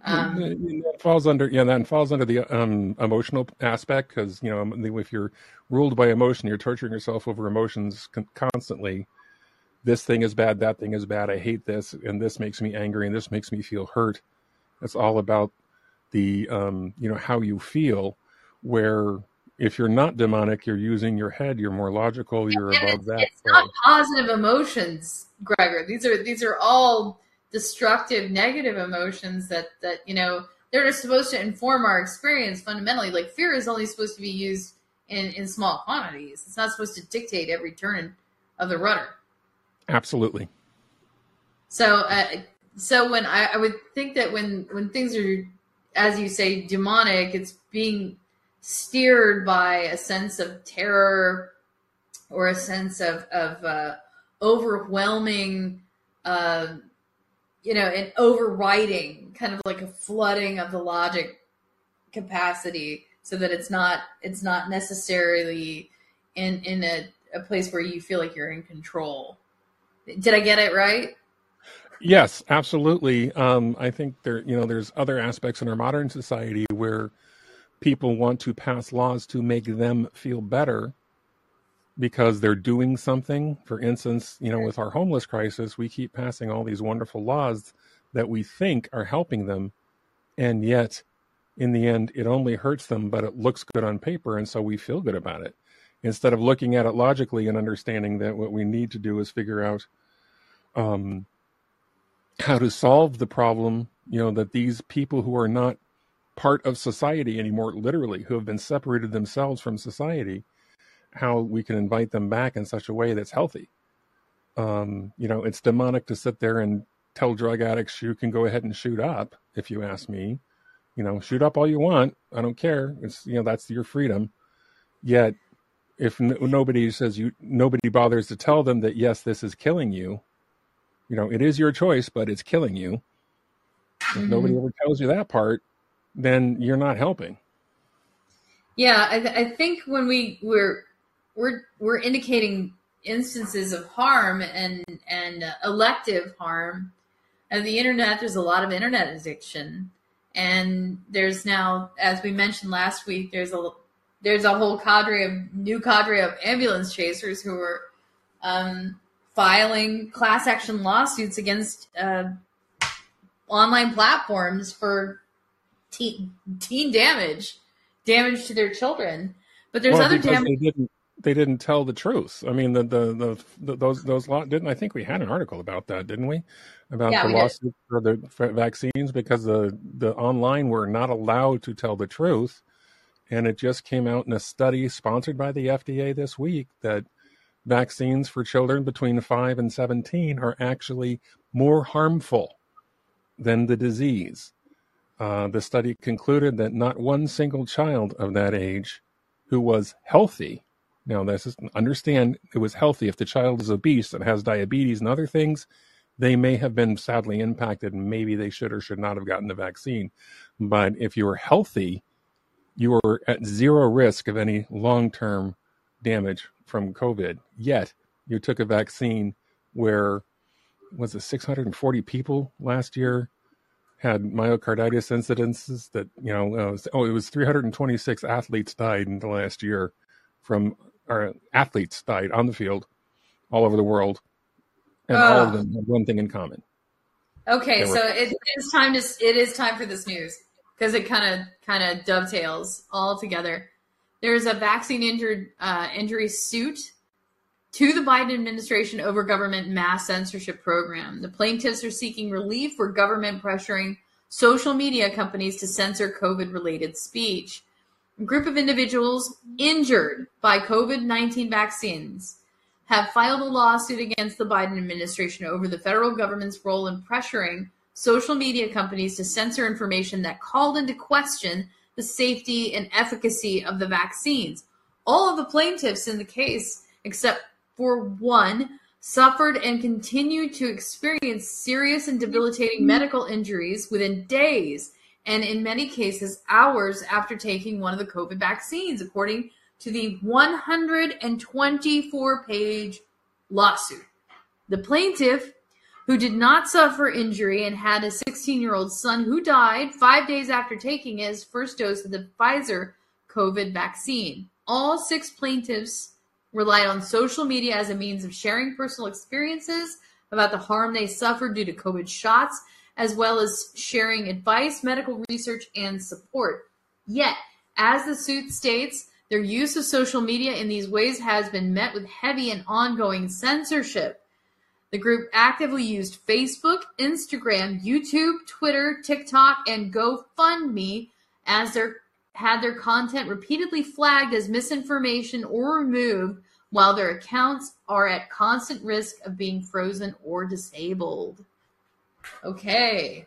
That falls under the emotional aspect, because, you know, if you're ruled by emotion, you're torturing yourself over emotions constantly. This thing is bad, that thing is bad, I hate this, and this makes me angry, and this makes me feel hurt. It's all about the, you know, how you feel, where if you're not demonic, you're using your head, you're more logical, you're above that. It's not positive emotions, Gregor. These are all destructive, negative emotions that, you know, they're just supposed to inform our experience fundamentally. Like, fear is only supposed to be used in small quantities. It's not supposed to dictate every turn of the rudder. Absolutely. So, when I would think that when things are, as you say, demonic, it's being steered by a sense of terror or a sense of overwhelming, you know, an overriding, kind of like a flooding of the logic capacity, so that it's not necessarily in a place where you feel like you're in control. Did I get it right? Yes, absolutely. I think there's other aspects in our modern society where people want to pass laws to make them feel better because they're doing something. For instance, you know, with our homeless crisis, we keep passing all these wonderful laws that we think are helping them, and yet in the end it only hurts them, but it looks good on paper, and so we feel good about it, instead of looking at it logically and understanding that what we need to do is figure out how to solve the problem, you know, that these people who are not part of society anymore, literally, who have been separated themselves from society, how we can invite them back in such a way that's healthy. You know, it's demonic to sit there and tell drug addicts, you can go ahead and shoot up, if you ask me. You know, shoot up all you want. I don't care. It's, you know, that's your freedom. Yet, if nobody bothers to tell them that, yes, this is killing you, you know, it is your choice, but it's killing you. Mm-hmm. If nobody ever tells you that part, then you're not helping. Yeah. I think when we're indicating instances of harm and elective harm of the internet, there's a lot of internet addiction. And there's now, as we mentioned last week, there's a whole cadre of ambulance chasers who are filing class action lawsuits against online platforms for teen damage to their children. But there's other damage. They didn't tell the truth. I mean, those law didn't. I think we had an article about that, didn't we? About the lawsuits for the vaccines, because the online were not allowed to tell the truth. And it just came out in a study sponsored by the FDA this week that vaccines for children between 5 and 17 are actually more harmful than the disease. The study concluded that not one single child of that age who was healthy, now this is, understand it was healthy, if the child is obese and has diabetes and other things, they may have been sadly impacted and maybe they should or should not have gotten the vaccine. But if you were healthy, you were at zero risk of any long-term damage from COVID. Yet you took a vaccine where, was it 640 people last year had myocarditis incidences that, you know, it was 326 athletes died in the last year from, or athletes died on the field all over the world. And all of them have one thing in common. Okay, so it is time for this news because it kind of dovetails all together. There's a vaccine injury suit to the Biden administration over government mass censorship program. The plaintiffs are seeking relief for government pressuring social media companies to censor COVID-related speech. A group of individuals injured by COVID-19 vaccines have filed a lawsuit against the Biden administration over the federal government's role in pressuring social media companies to censor information that called into question the safety and efficacy of the vaccines. All of the plaintiffs in the case, except for one, suffered and continued to experience serious and debilitating medical injuries within days, and in many cases, hours after taking one of the COVID vaccines, according to the 124-page lawsuit. The plaintiff, who did not suffer injury and had a 16-year-old son who died 5 days after taking his first dose of the Pfizer COVID vaccine. All six plaintiffs relied on social media as a means of sharing personal experiences about the harm they suffered due to COVID shots, as well as sharing advice, medical research, and support. Yet, as the suit states, their use of social media in these ways has been met with heavy and ongoing censorship. The group actively used Facebook, Instagram, YouTube, Twitter, TikTok, and GoFundMe as their content repeatedly flagged as misinformation or removed, while their accounts are at constant risk of being frozen or disabled. Okay,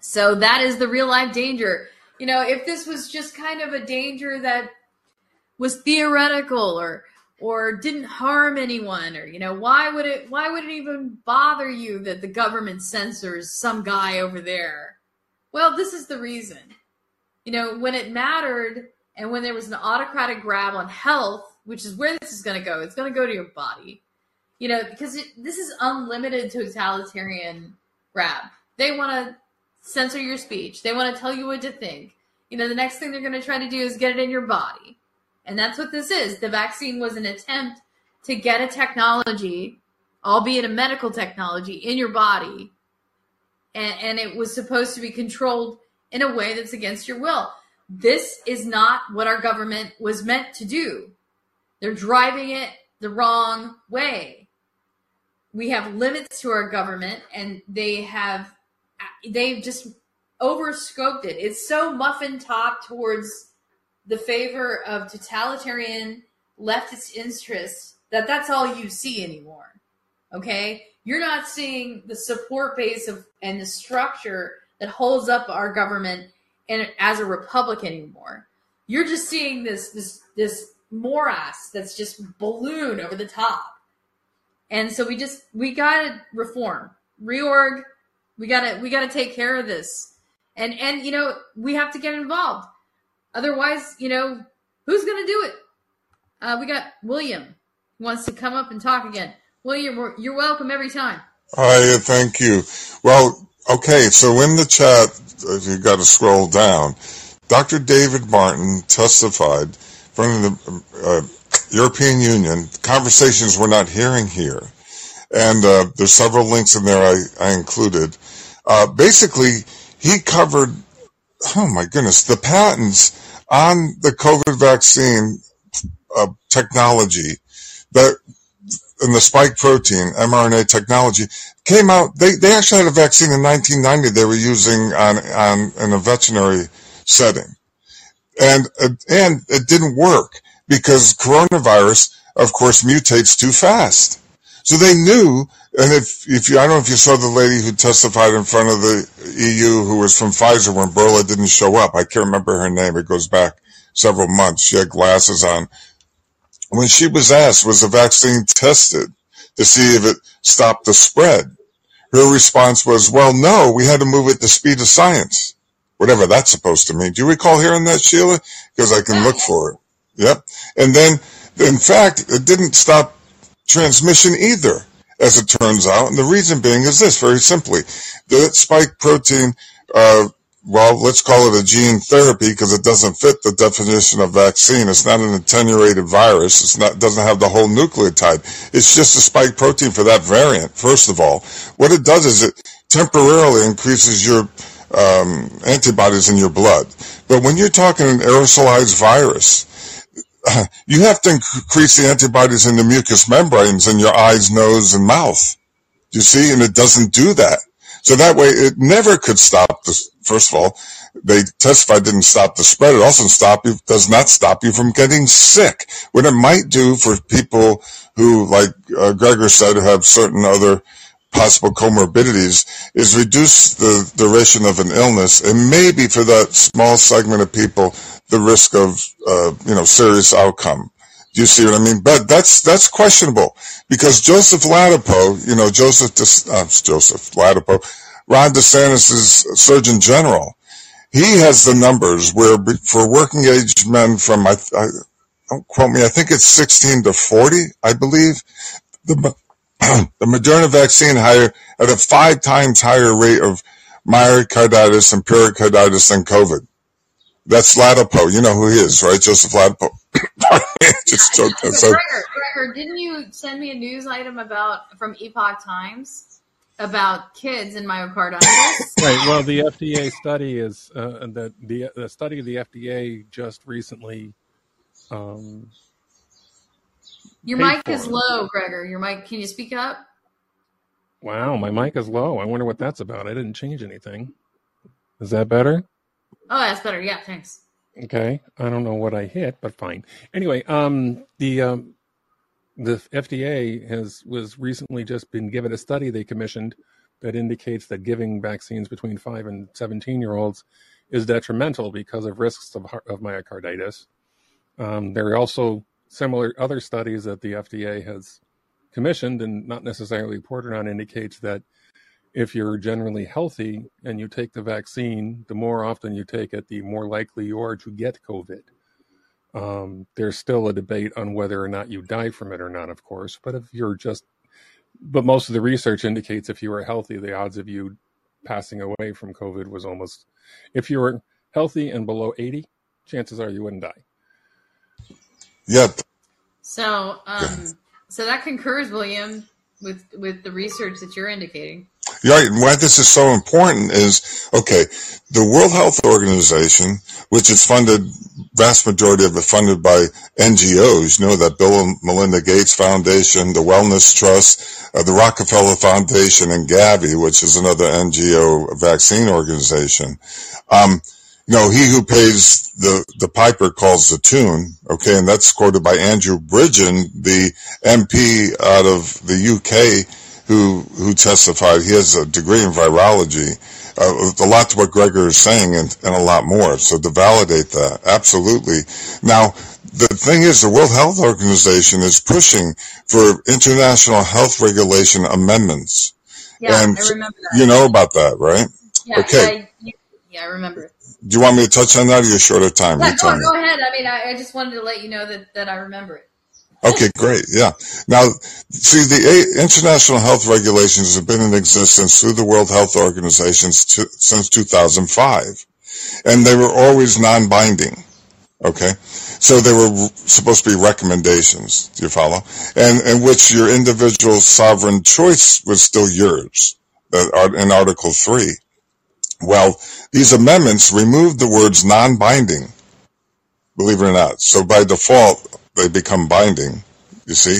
so that is the real-life danger. You know, if this was just kind of a danger that was theoretical or didn't harm anyone, or, you know, why would it even bother you that the government censors some guy over there? Well, this is the reason. You know, when it mattered and when there was an autocratic grab on health, which is where this is going to go, it's going to go to your body, you know, because this is unlimited totalitarian grab. They want to censor your speech. They want to tell you what to think. You know, the next thing they're going to try to do is get it in your body. And that's what this is. The vaccine was an attempt to get a technology, albeit a medical technology, in your body. And it was supposed to be controlled in a way that's against your will. This is not what our government was meant to do. They're driving it the wrong way. We have limits to our government, and they've just overscoped it. It's so muffin top towards the favor of totalitarian leftist interests that that's all you see anymore. Okay? You're not seeing the support base and the structure that holds up our government as a republic anymore. You're just seeing this morass that's just balloon over the top. And so we gotta reform, reorg. We gotta take care of this, and you know, we have to get involved. Otherwise, you know, who's gonna do it? We got William who wants to come up and talk again. William, you're welcome every time. Hi, thank you. Well, okay, so in the chat, you got to scroll down. Dr. David Martin testified from the European Union. Conversations we're not hearing here. And there's several links in there I included. Basically, he covered, oh my goodness, the patents on the COVID vaccine technology that, and the spike protein, mRNA technology, came out. They actually had a vaccine in 1990 they were using in a veterinary setting. And it didn't work because coronavirus, of course, mutates too fast. So they knew, and if you, I don't know if you saw the lady who testified in front of the EU who was from Pfizer when Burla didn't show up. I can't remember her name. It goes back several months. She had glasses on. When she was asked, was the vaccine tested to see if it stopped the spread? Her response was, well, no, we had to move at the speed of science. Whatever that's supposed to mean. Do you recall hearing that, Sheila? Because I can look for it. Yep. And then, in fact, it didn't stop transmission either, as it turns out. And the reason being is this, very simply. The spike protein, well, let's call it a gene therapy because it doesn't fit the definition of vaccine. It's not an attenuated virus. It's not, doesn't have the whole nucleotide. It's just a spike protein for that variant, first of all. What it does is it temporarily increases your antibodies in your blood. But when you're talking an aerosolized virus, you have to increase the antibodies in the mucous membranes in your eyes, nose, and mouth. You see? And it doesn't do that. So that way, it never could stop this. First of all, they testified didn't stop the spread. It also does not stop you from getting sick. What it might do for people who, like Gregor said, have certain other possible comorbidities is reduce the duration of an illness and maybe for that small segment of people, the risk of, serious outcome. Do you see what I mean? But that's questionable because Joseph Ladapo, Joseph Ladapo, Ron DeSantis is Surgeon General. He has the numbers where for working age men from, don't quote me, I think it's 16 to 40, I believe. The Moderna vaccine had a 5 times higher rate of myocarditis and pericarditis than COVID. That's Ladapo. You know who he is, right? Joseph Ladapo. Just joking. So Gregor, didn't you send me a news item from Epoch Times about kids in myocarditis? Right. Well, the FDA study is the study of the FDA just recently. Your mic is low, Gregor. Your mic. Can you speak up? Wow, my mic is low. I wonder what that's about. I didn't change anything. Is that better? Oh, that's better. Yeah, thanks. Okay. I don't know what I hit, but fine. Anyway, the FDA was recently just been given a study they commissioned that indicates that giving vaccines between 5 and 17-year-olds is detrimental because of risks of myocarditis. There are also similar other studies that the FDA has commissioned and not necessarily reported on indicates that if you're generally healthy and you take the vaccine, the more often you take it, the more likely you are to get COVID. There's still a debate on whether or not you die from it or not, of course, but most of the research indicates if you were healthy, the odds of you passing away from COVID was almost, if you were healthy and below 80, chances are you wouldn't die. Yep. So, so that concurs, William, with the research that you're indicating. Right, and why this is so important is, okay, the World Health Organization, which is funded, vast majority of it funded by NGOs, that Bill and Melinda Gates Foundation, the Wellness Trust, the Rockefeller Foundation, and Gavi, which is another NGO vaccine organization. He who pays the piper calls the tune, okay, and that's quoted by Andrew Bridgen, the MP out of the UK, who testified. He has a degree in virology, a lot to what Gregor is saying and a lot more. So to validate that, absolutely. Now, the thing is, the World Health Organization is pushing for international health regulation amendments. Yeah, and I remember that. You know about that, right? Yeah, okay. Yeah, I remember. Do you want me to touch on that or you're short of time? Yeah, go ahead. I mean, I just wanted to let you know that I remember it. Okay, great. Yeah. Now, see, the international health regulations have been in existence through the World Health Organization since 2005, and they were always non-binding. Okay, so they were supposed to be recommendations. Do you follow? And in which your individual sovereign choice was still yours in Article 3. Well, these amendments removed the words non-binding. Believe it or not, so by default, they become binding, you see?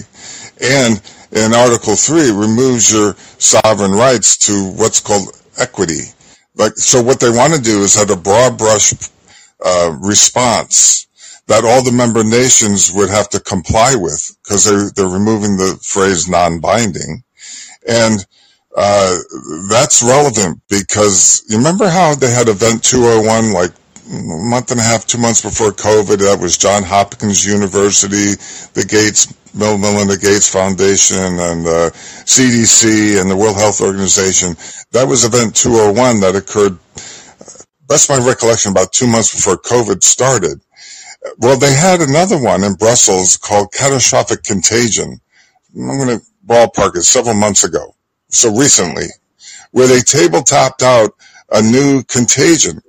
And in Article 3, it removes your sovereign rights to what's called equity. So what they want to do is have a broad brush response that all the member nations would have to comply with, because they're removing the phrase non-binding. And that's relevant because you remember how they had Event 201 like a month and a half, 2 months before COVID? That was Johns Hopkins University, the Gates, Bill and Melinda Gates Foundation, and the CDC and the World Health Organization. That was Event 201 that occurred, that's my recollection, about 2 months before COVID started. Well, they had another one in Brussels called Catastrophic Contagion. I'm going to ballpark it, several months ago, so recently, where they tabletopped out a new contagion.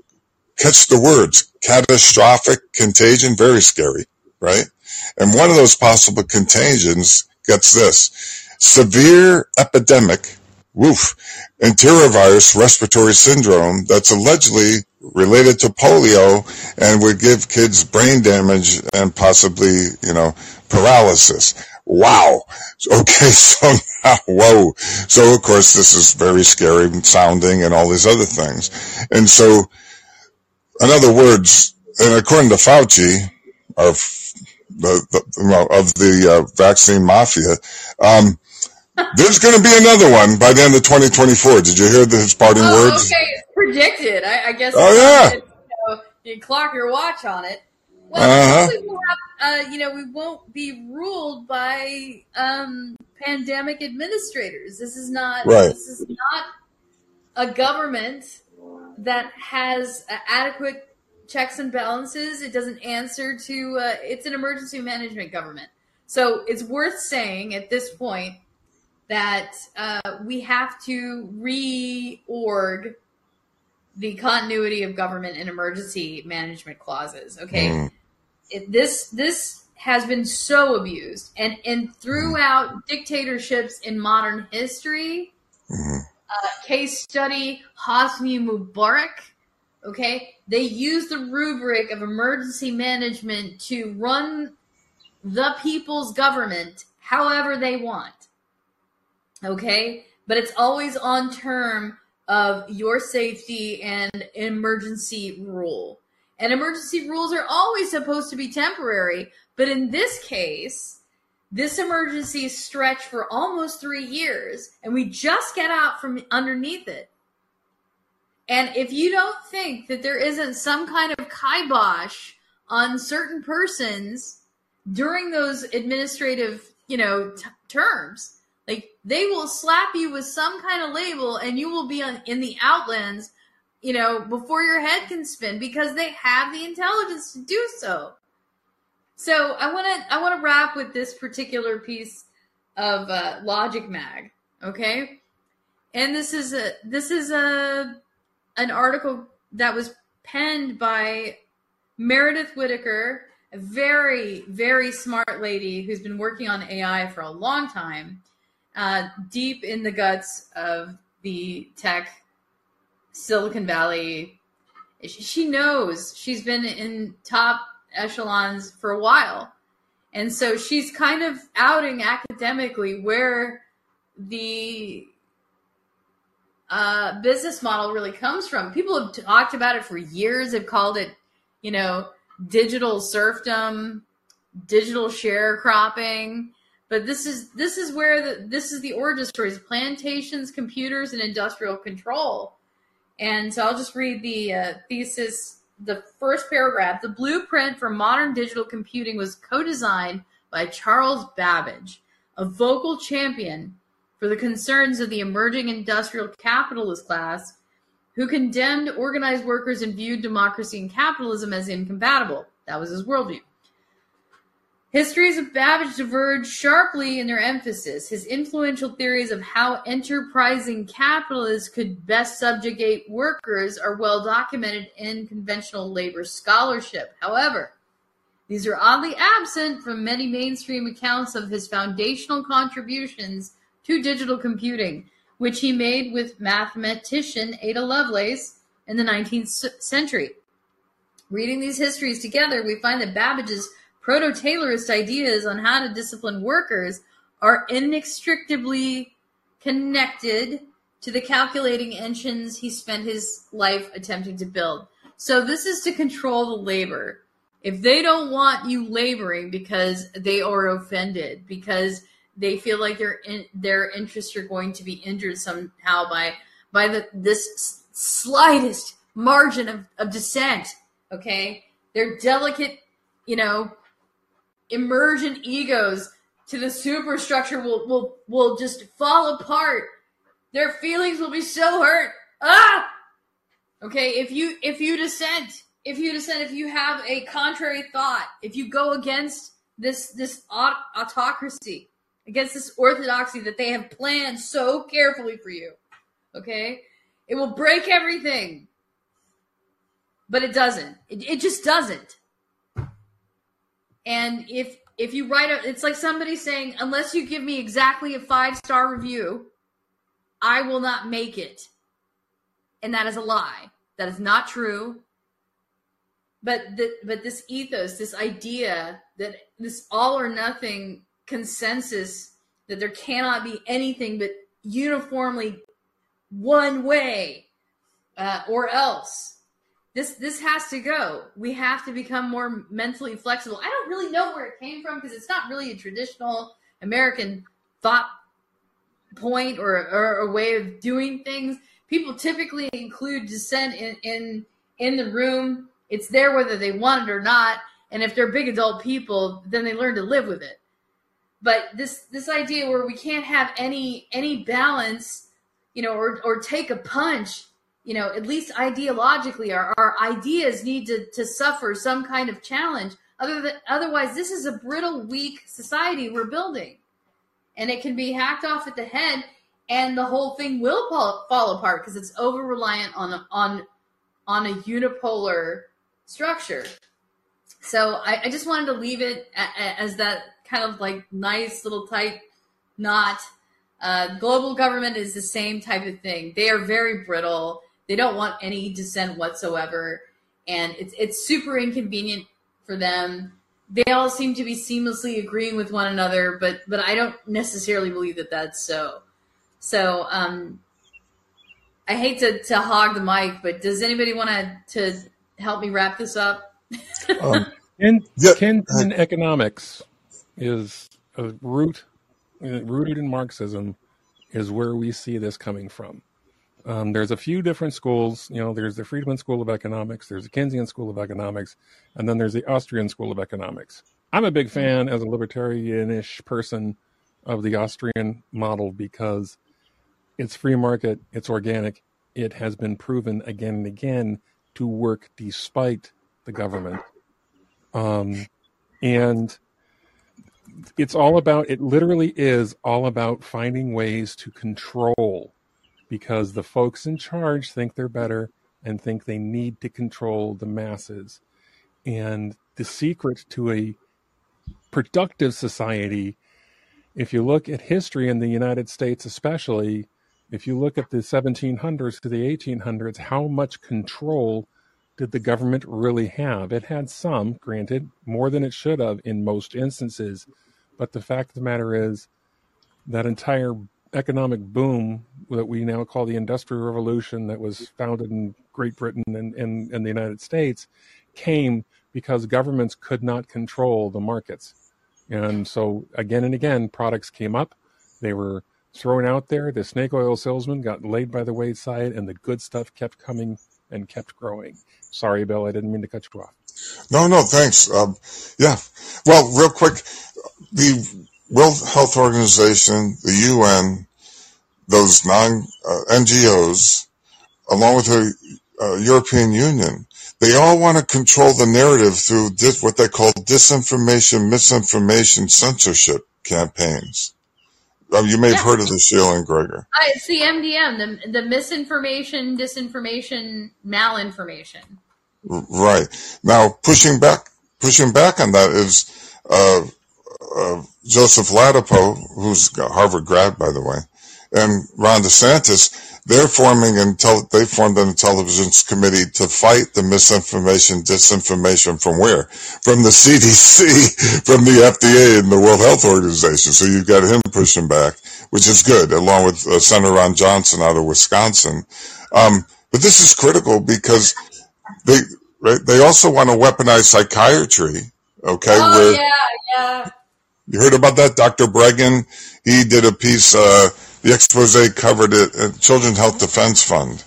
Catch the words, catastrophic contagion, very scary, right? And one of those possible contagions gets this, severe epidemic, woof, enterovirus respiratory syndrome that's allegedly related to polio and would give kids brain damage and possibly, you know, paralysis. Wow. Okay, so now, whoa. So, of course, this is very scary sounding and all these other things. And so, in other words, and according to Fauci, of the vaccine mafia, there's going to be another one by the end of 2024. Did you hear his parting words? Okay, it's predicted. I guess. Oh, yeah. You clock your watch on it. Well, hopefully we'll have, we won't be ruled by pandemic administrators. This is not. Right. This is not a government that has adequate checks and balances. It doesn't answer to. It's an emergency management government. So it's worth saying at this point that we have to reorg the continuity of government and emergency management clauses. Okay, This has been so abused, and throughout dictatorships in modern history, case study Hosni Mubarak. Okay, they used the rubric of emergency management to run the people's government however they want. Okay, but it's always on term of your safety and emergency rule. And emergency rules are always supposed to be temporary. But in this case, this emergency stretched for almost 3 years, and we just get out from underneath it. And if you don't think that there isn't some kind of kibosh on certain persons during those administrative, terms, like they will slap you with some kind of label and you will be in the outlands, before your head can spin, because they have the intelligence to do so. So I want to wrap with this particular piece of Logic Mag, okay? And this is an article that was penned by Meredith Whitaker, a very, very smart lady who's been working on AI for a long time, deep in the guts of the tech Silicon Valley. She knows. She's been in top echelons for a while. And so she's kind of outing academically where the business model really comes from. People have talked about it for years. They've called it, digital serfdom, digital sharecropping. But this is where this is the origin stories: plantations, computers, and industrial control. And so I'll just read the thesis, the first paragraph. The blueprint for modern digital computing was co-designed by Charles Babbage, a vocal champion for the concerns of the emerging industrial capitalist class, who condemned organized workers and viewed democracy and capitalism as incompatible. That was his worldview. Histories of Babbage diverge sharply in their emphasis. His influential theories of how enterprising capitalists could best subjugate workers are well documented in conventional labor scholarship. However, these are oddly absent from many mainstream accounts of his foundational contributions to digital computing, which he made with mathematician Ada Lovelace in the 19th century. Reading these histories together, we find that Babbage's proto-Taylorist ideas on how to discipline workers are inextricably connected to the calculating engines he spent his life attempting to build. So this is to control the labor. If they don't want you laboring because they are offended, because they feel like their interests are going to be injured somehow by this slightest margin of dissent, okay? Their delicate, emergent egos to the superstructure will just fall apart. Their feelings will be so hurt. Ah! Okay, if you dissent, if you have a contrary thought, if you go against this autocracy, against this orthodoxy that they have planned so carefully for you, okay? It will break everything. But it doesn't. It just doesn't. And if you write a, it's like somebody saying, unless you give me exactly a 5-star review, I will not make it. And that is a lie. That is not true. But this ethos, this idea that this all or nothing consensus, that there cannot be anything but uniformly one way or else. This has to go. We have to become more mentally flexible. I don't really know where it came from because it's not really a traditional American thought point or a way of doing things. People typically include dissent in the room. It's there whether they want it or not. And if they're big adult people, then they learn to live with it. But this idea where we can't have any balance, or take a punch. At least ideologically, our ideas need to suffer some kind of challenge. Otherwise, this is a brittle, weak society we're building. And it can be hacked off at the head, and the whole thing will fall apart because it's over-reliant on a unipolar structure. So I just wanted to leave it as that kind of like nice little tight knot. Global government is the same type of thing. They are very brittle. They don't want any dissent whatsoever, and it's super inconvenient for them. They all seem to be seamlessly agreeing with one another, but I don't necessarily believe that that's so. So I hate to hog the mic, but does anybody want to help me wrap this up? Keynesian economics is a rooted in Marxism, is where we see this coming from. There's a few different schools. There's the Friedman School of Economics, there's the Keynesian School of Economics, and then there's the Austrian School of Economics. I'm a big fan as a libertarianish person of the Austrian model because it's free market, it's organic, it has been proven again and again to work despite the government. And it's all about, it literally is all about finding ways to control, because the folks in charge think they're better and think they need to control the masses. And the secret to a productive society, if you look at history in the United States, especially, if you look at the 1700s to the 1800s, how much control did the government really have? It had some, granted, more than it should have in most instances. But the fact of the matter is that entire economic boom that we now call the Industrial Revolution, that was founded in Great Britain and the United States, came because governments could not control the markets. And so again and again, products came up. They were thrown out there. The snake oil salesman got laid by the wayside, and the good stuff kept coming and kept growing. Sorry, Bill, I didn't mean to cut you off. No, thanks. Yeah. Well, real quick, the World Health Organization, the UN, those non-NGOs, along with the European Union, they all want to control the narrative through what they call disinformation, misinformation, censorship campaigns. You may have heard of the Sheila and Gregor. It's the MDM, the misinformation, disinformation, malinformation. Right. Now, pushing back on that is Joseph Ladapo, who's a Harvard grad, by the way, and Ron DeSantis. They formed an intelligence committee to fight the misinformation, disinformation from where? From the CDC, from the FDA, and the World Health Organization. So you've got him pushing back, which is good, along with Senator Ron Johnson out of Wisconsin. But this is critical because Right? They also want to weaponize psychiatry. Okay. Oh, yeah. You heard about that? Dr. Bregan, he did a piece, the expose covered it, Children's Health Defense Fund,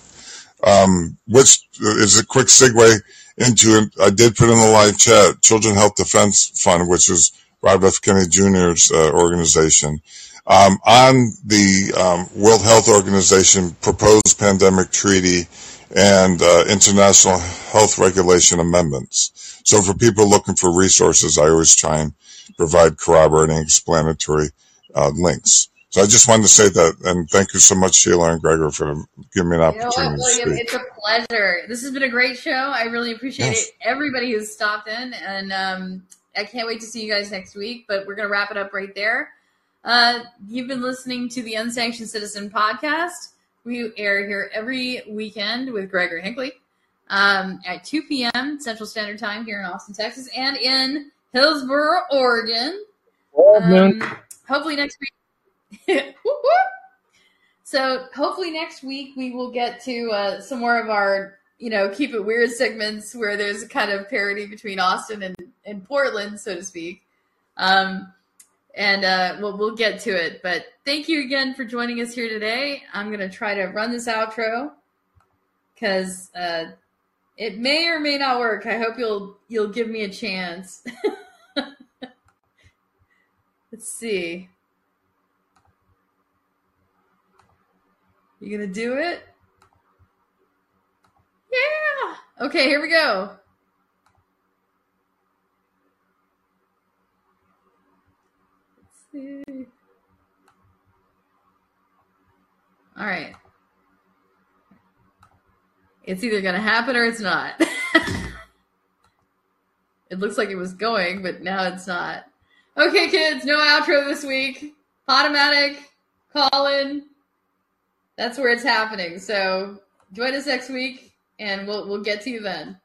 which is a quick segue into, I did put in the live chat, Children's Health Defense Fund, which is Robert F. Kennedy Jr.'s organization, on the World Health Organization proposed pandemic treaty and international health regulation amendments. So for people looking for resources, I always try and provide corroborating explanatory links. So I just wanted to say that, and thank you so much, Sheila and Gregor, for giving me an opportunity to speak. William, it's a pleasure. This has been a great show. I really appreciate it. Everybody who's stopped in, and I can't wait to see you guys next week, but we're going to wrap it up right there. You've been listening to the Unsanctioned Citizen podcast. We air here every weekend with Gregor Hinckley at 2 p.m. Central Standard Time here in Austin, Texas, and in Hillsboro, Oregon. Hopefully next week. So hopefully next week we will get to some more of our, keep it weird segments where there's a kind of parity between Austin and Portland, so to speak. We'll get to it. But thank you again for joining us here today. I'm going to try to run this outro because it may or may not work. I hope you'll give me a chance. Let's see. You going to do it? Yeah. Okay, here we go. All right. It's either going to happen or it's not. It looks like it was going, but now it's not. Okay, kids, no outro this week. Automatic, call in. That's where it's happening. So join us next week, and we'll get to you then.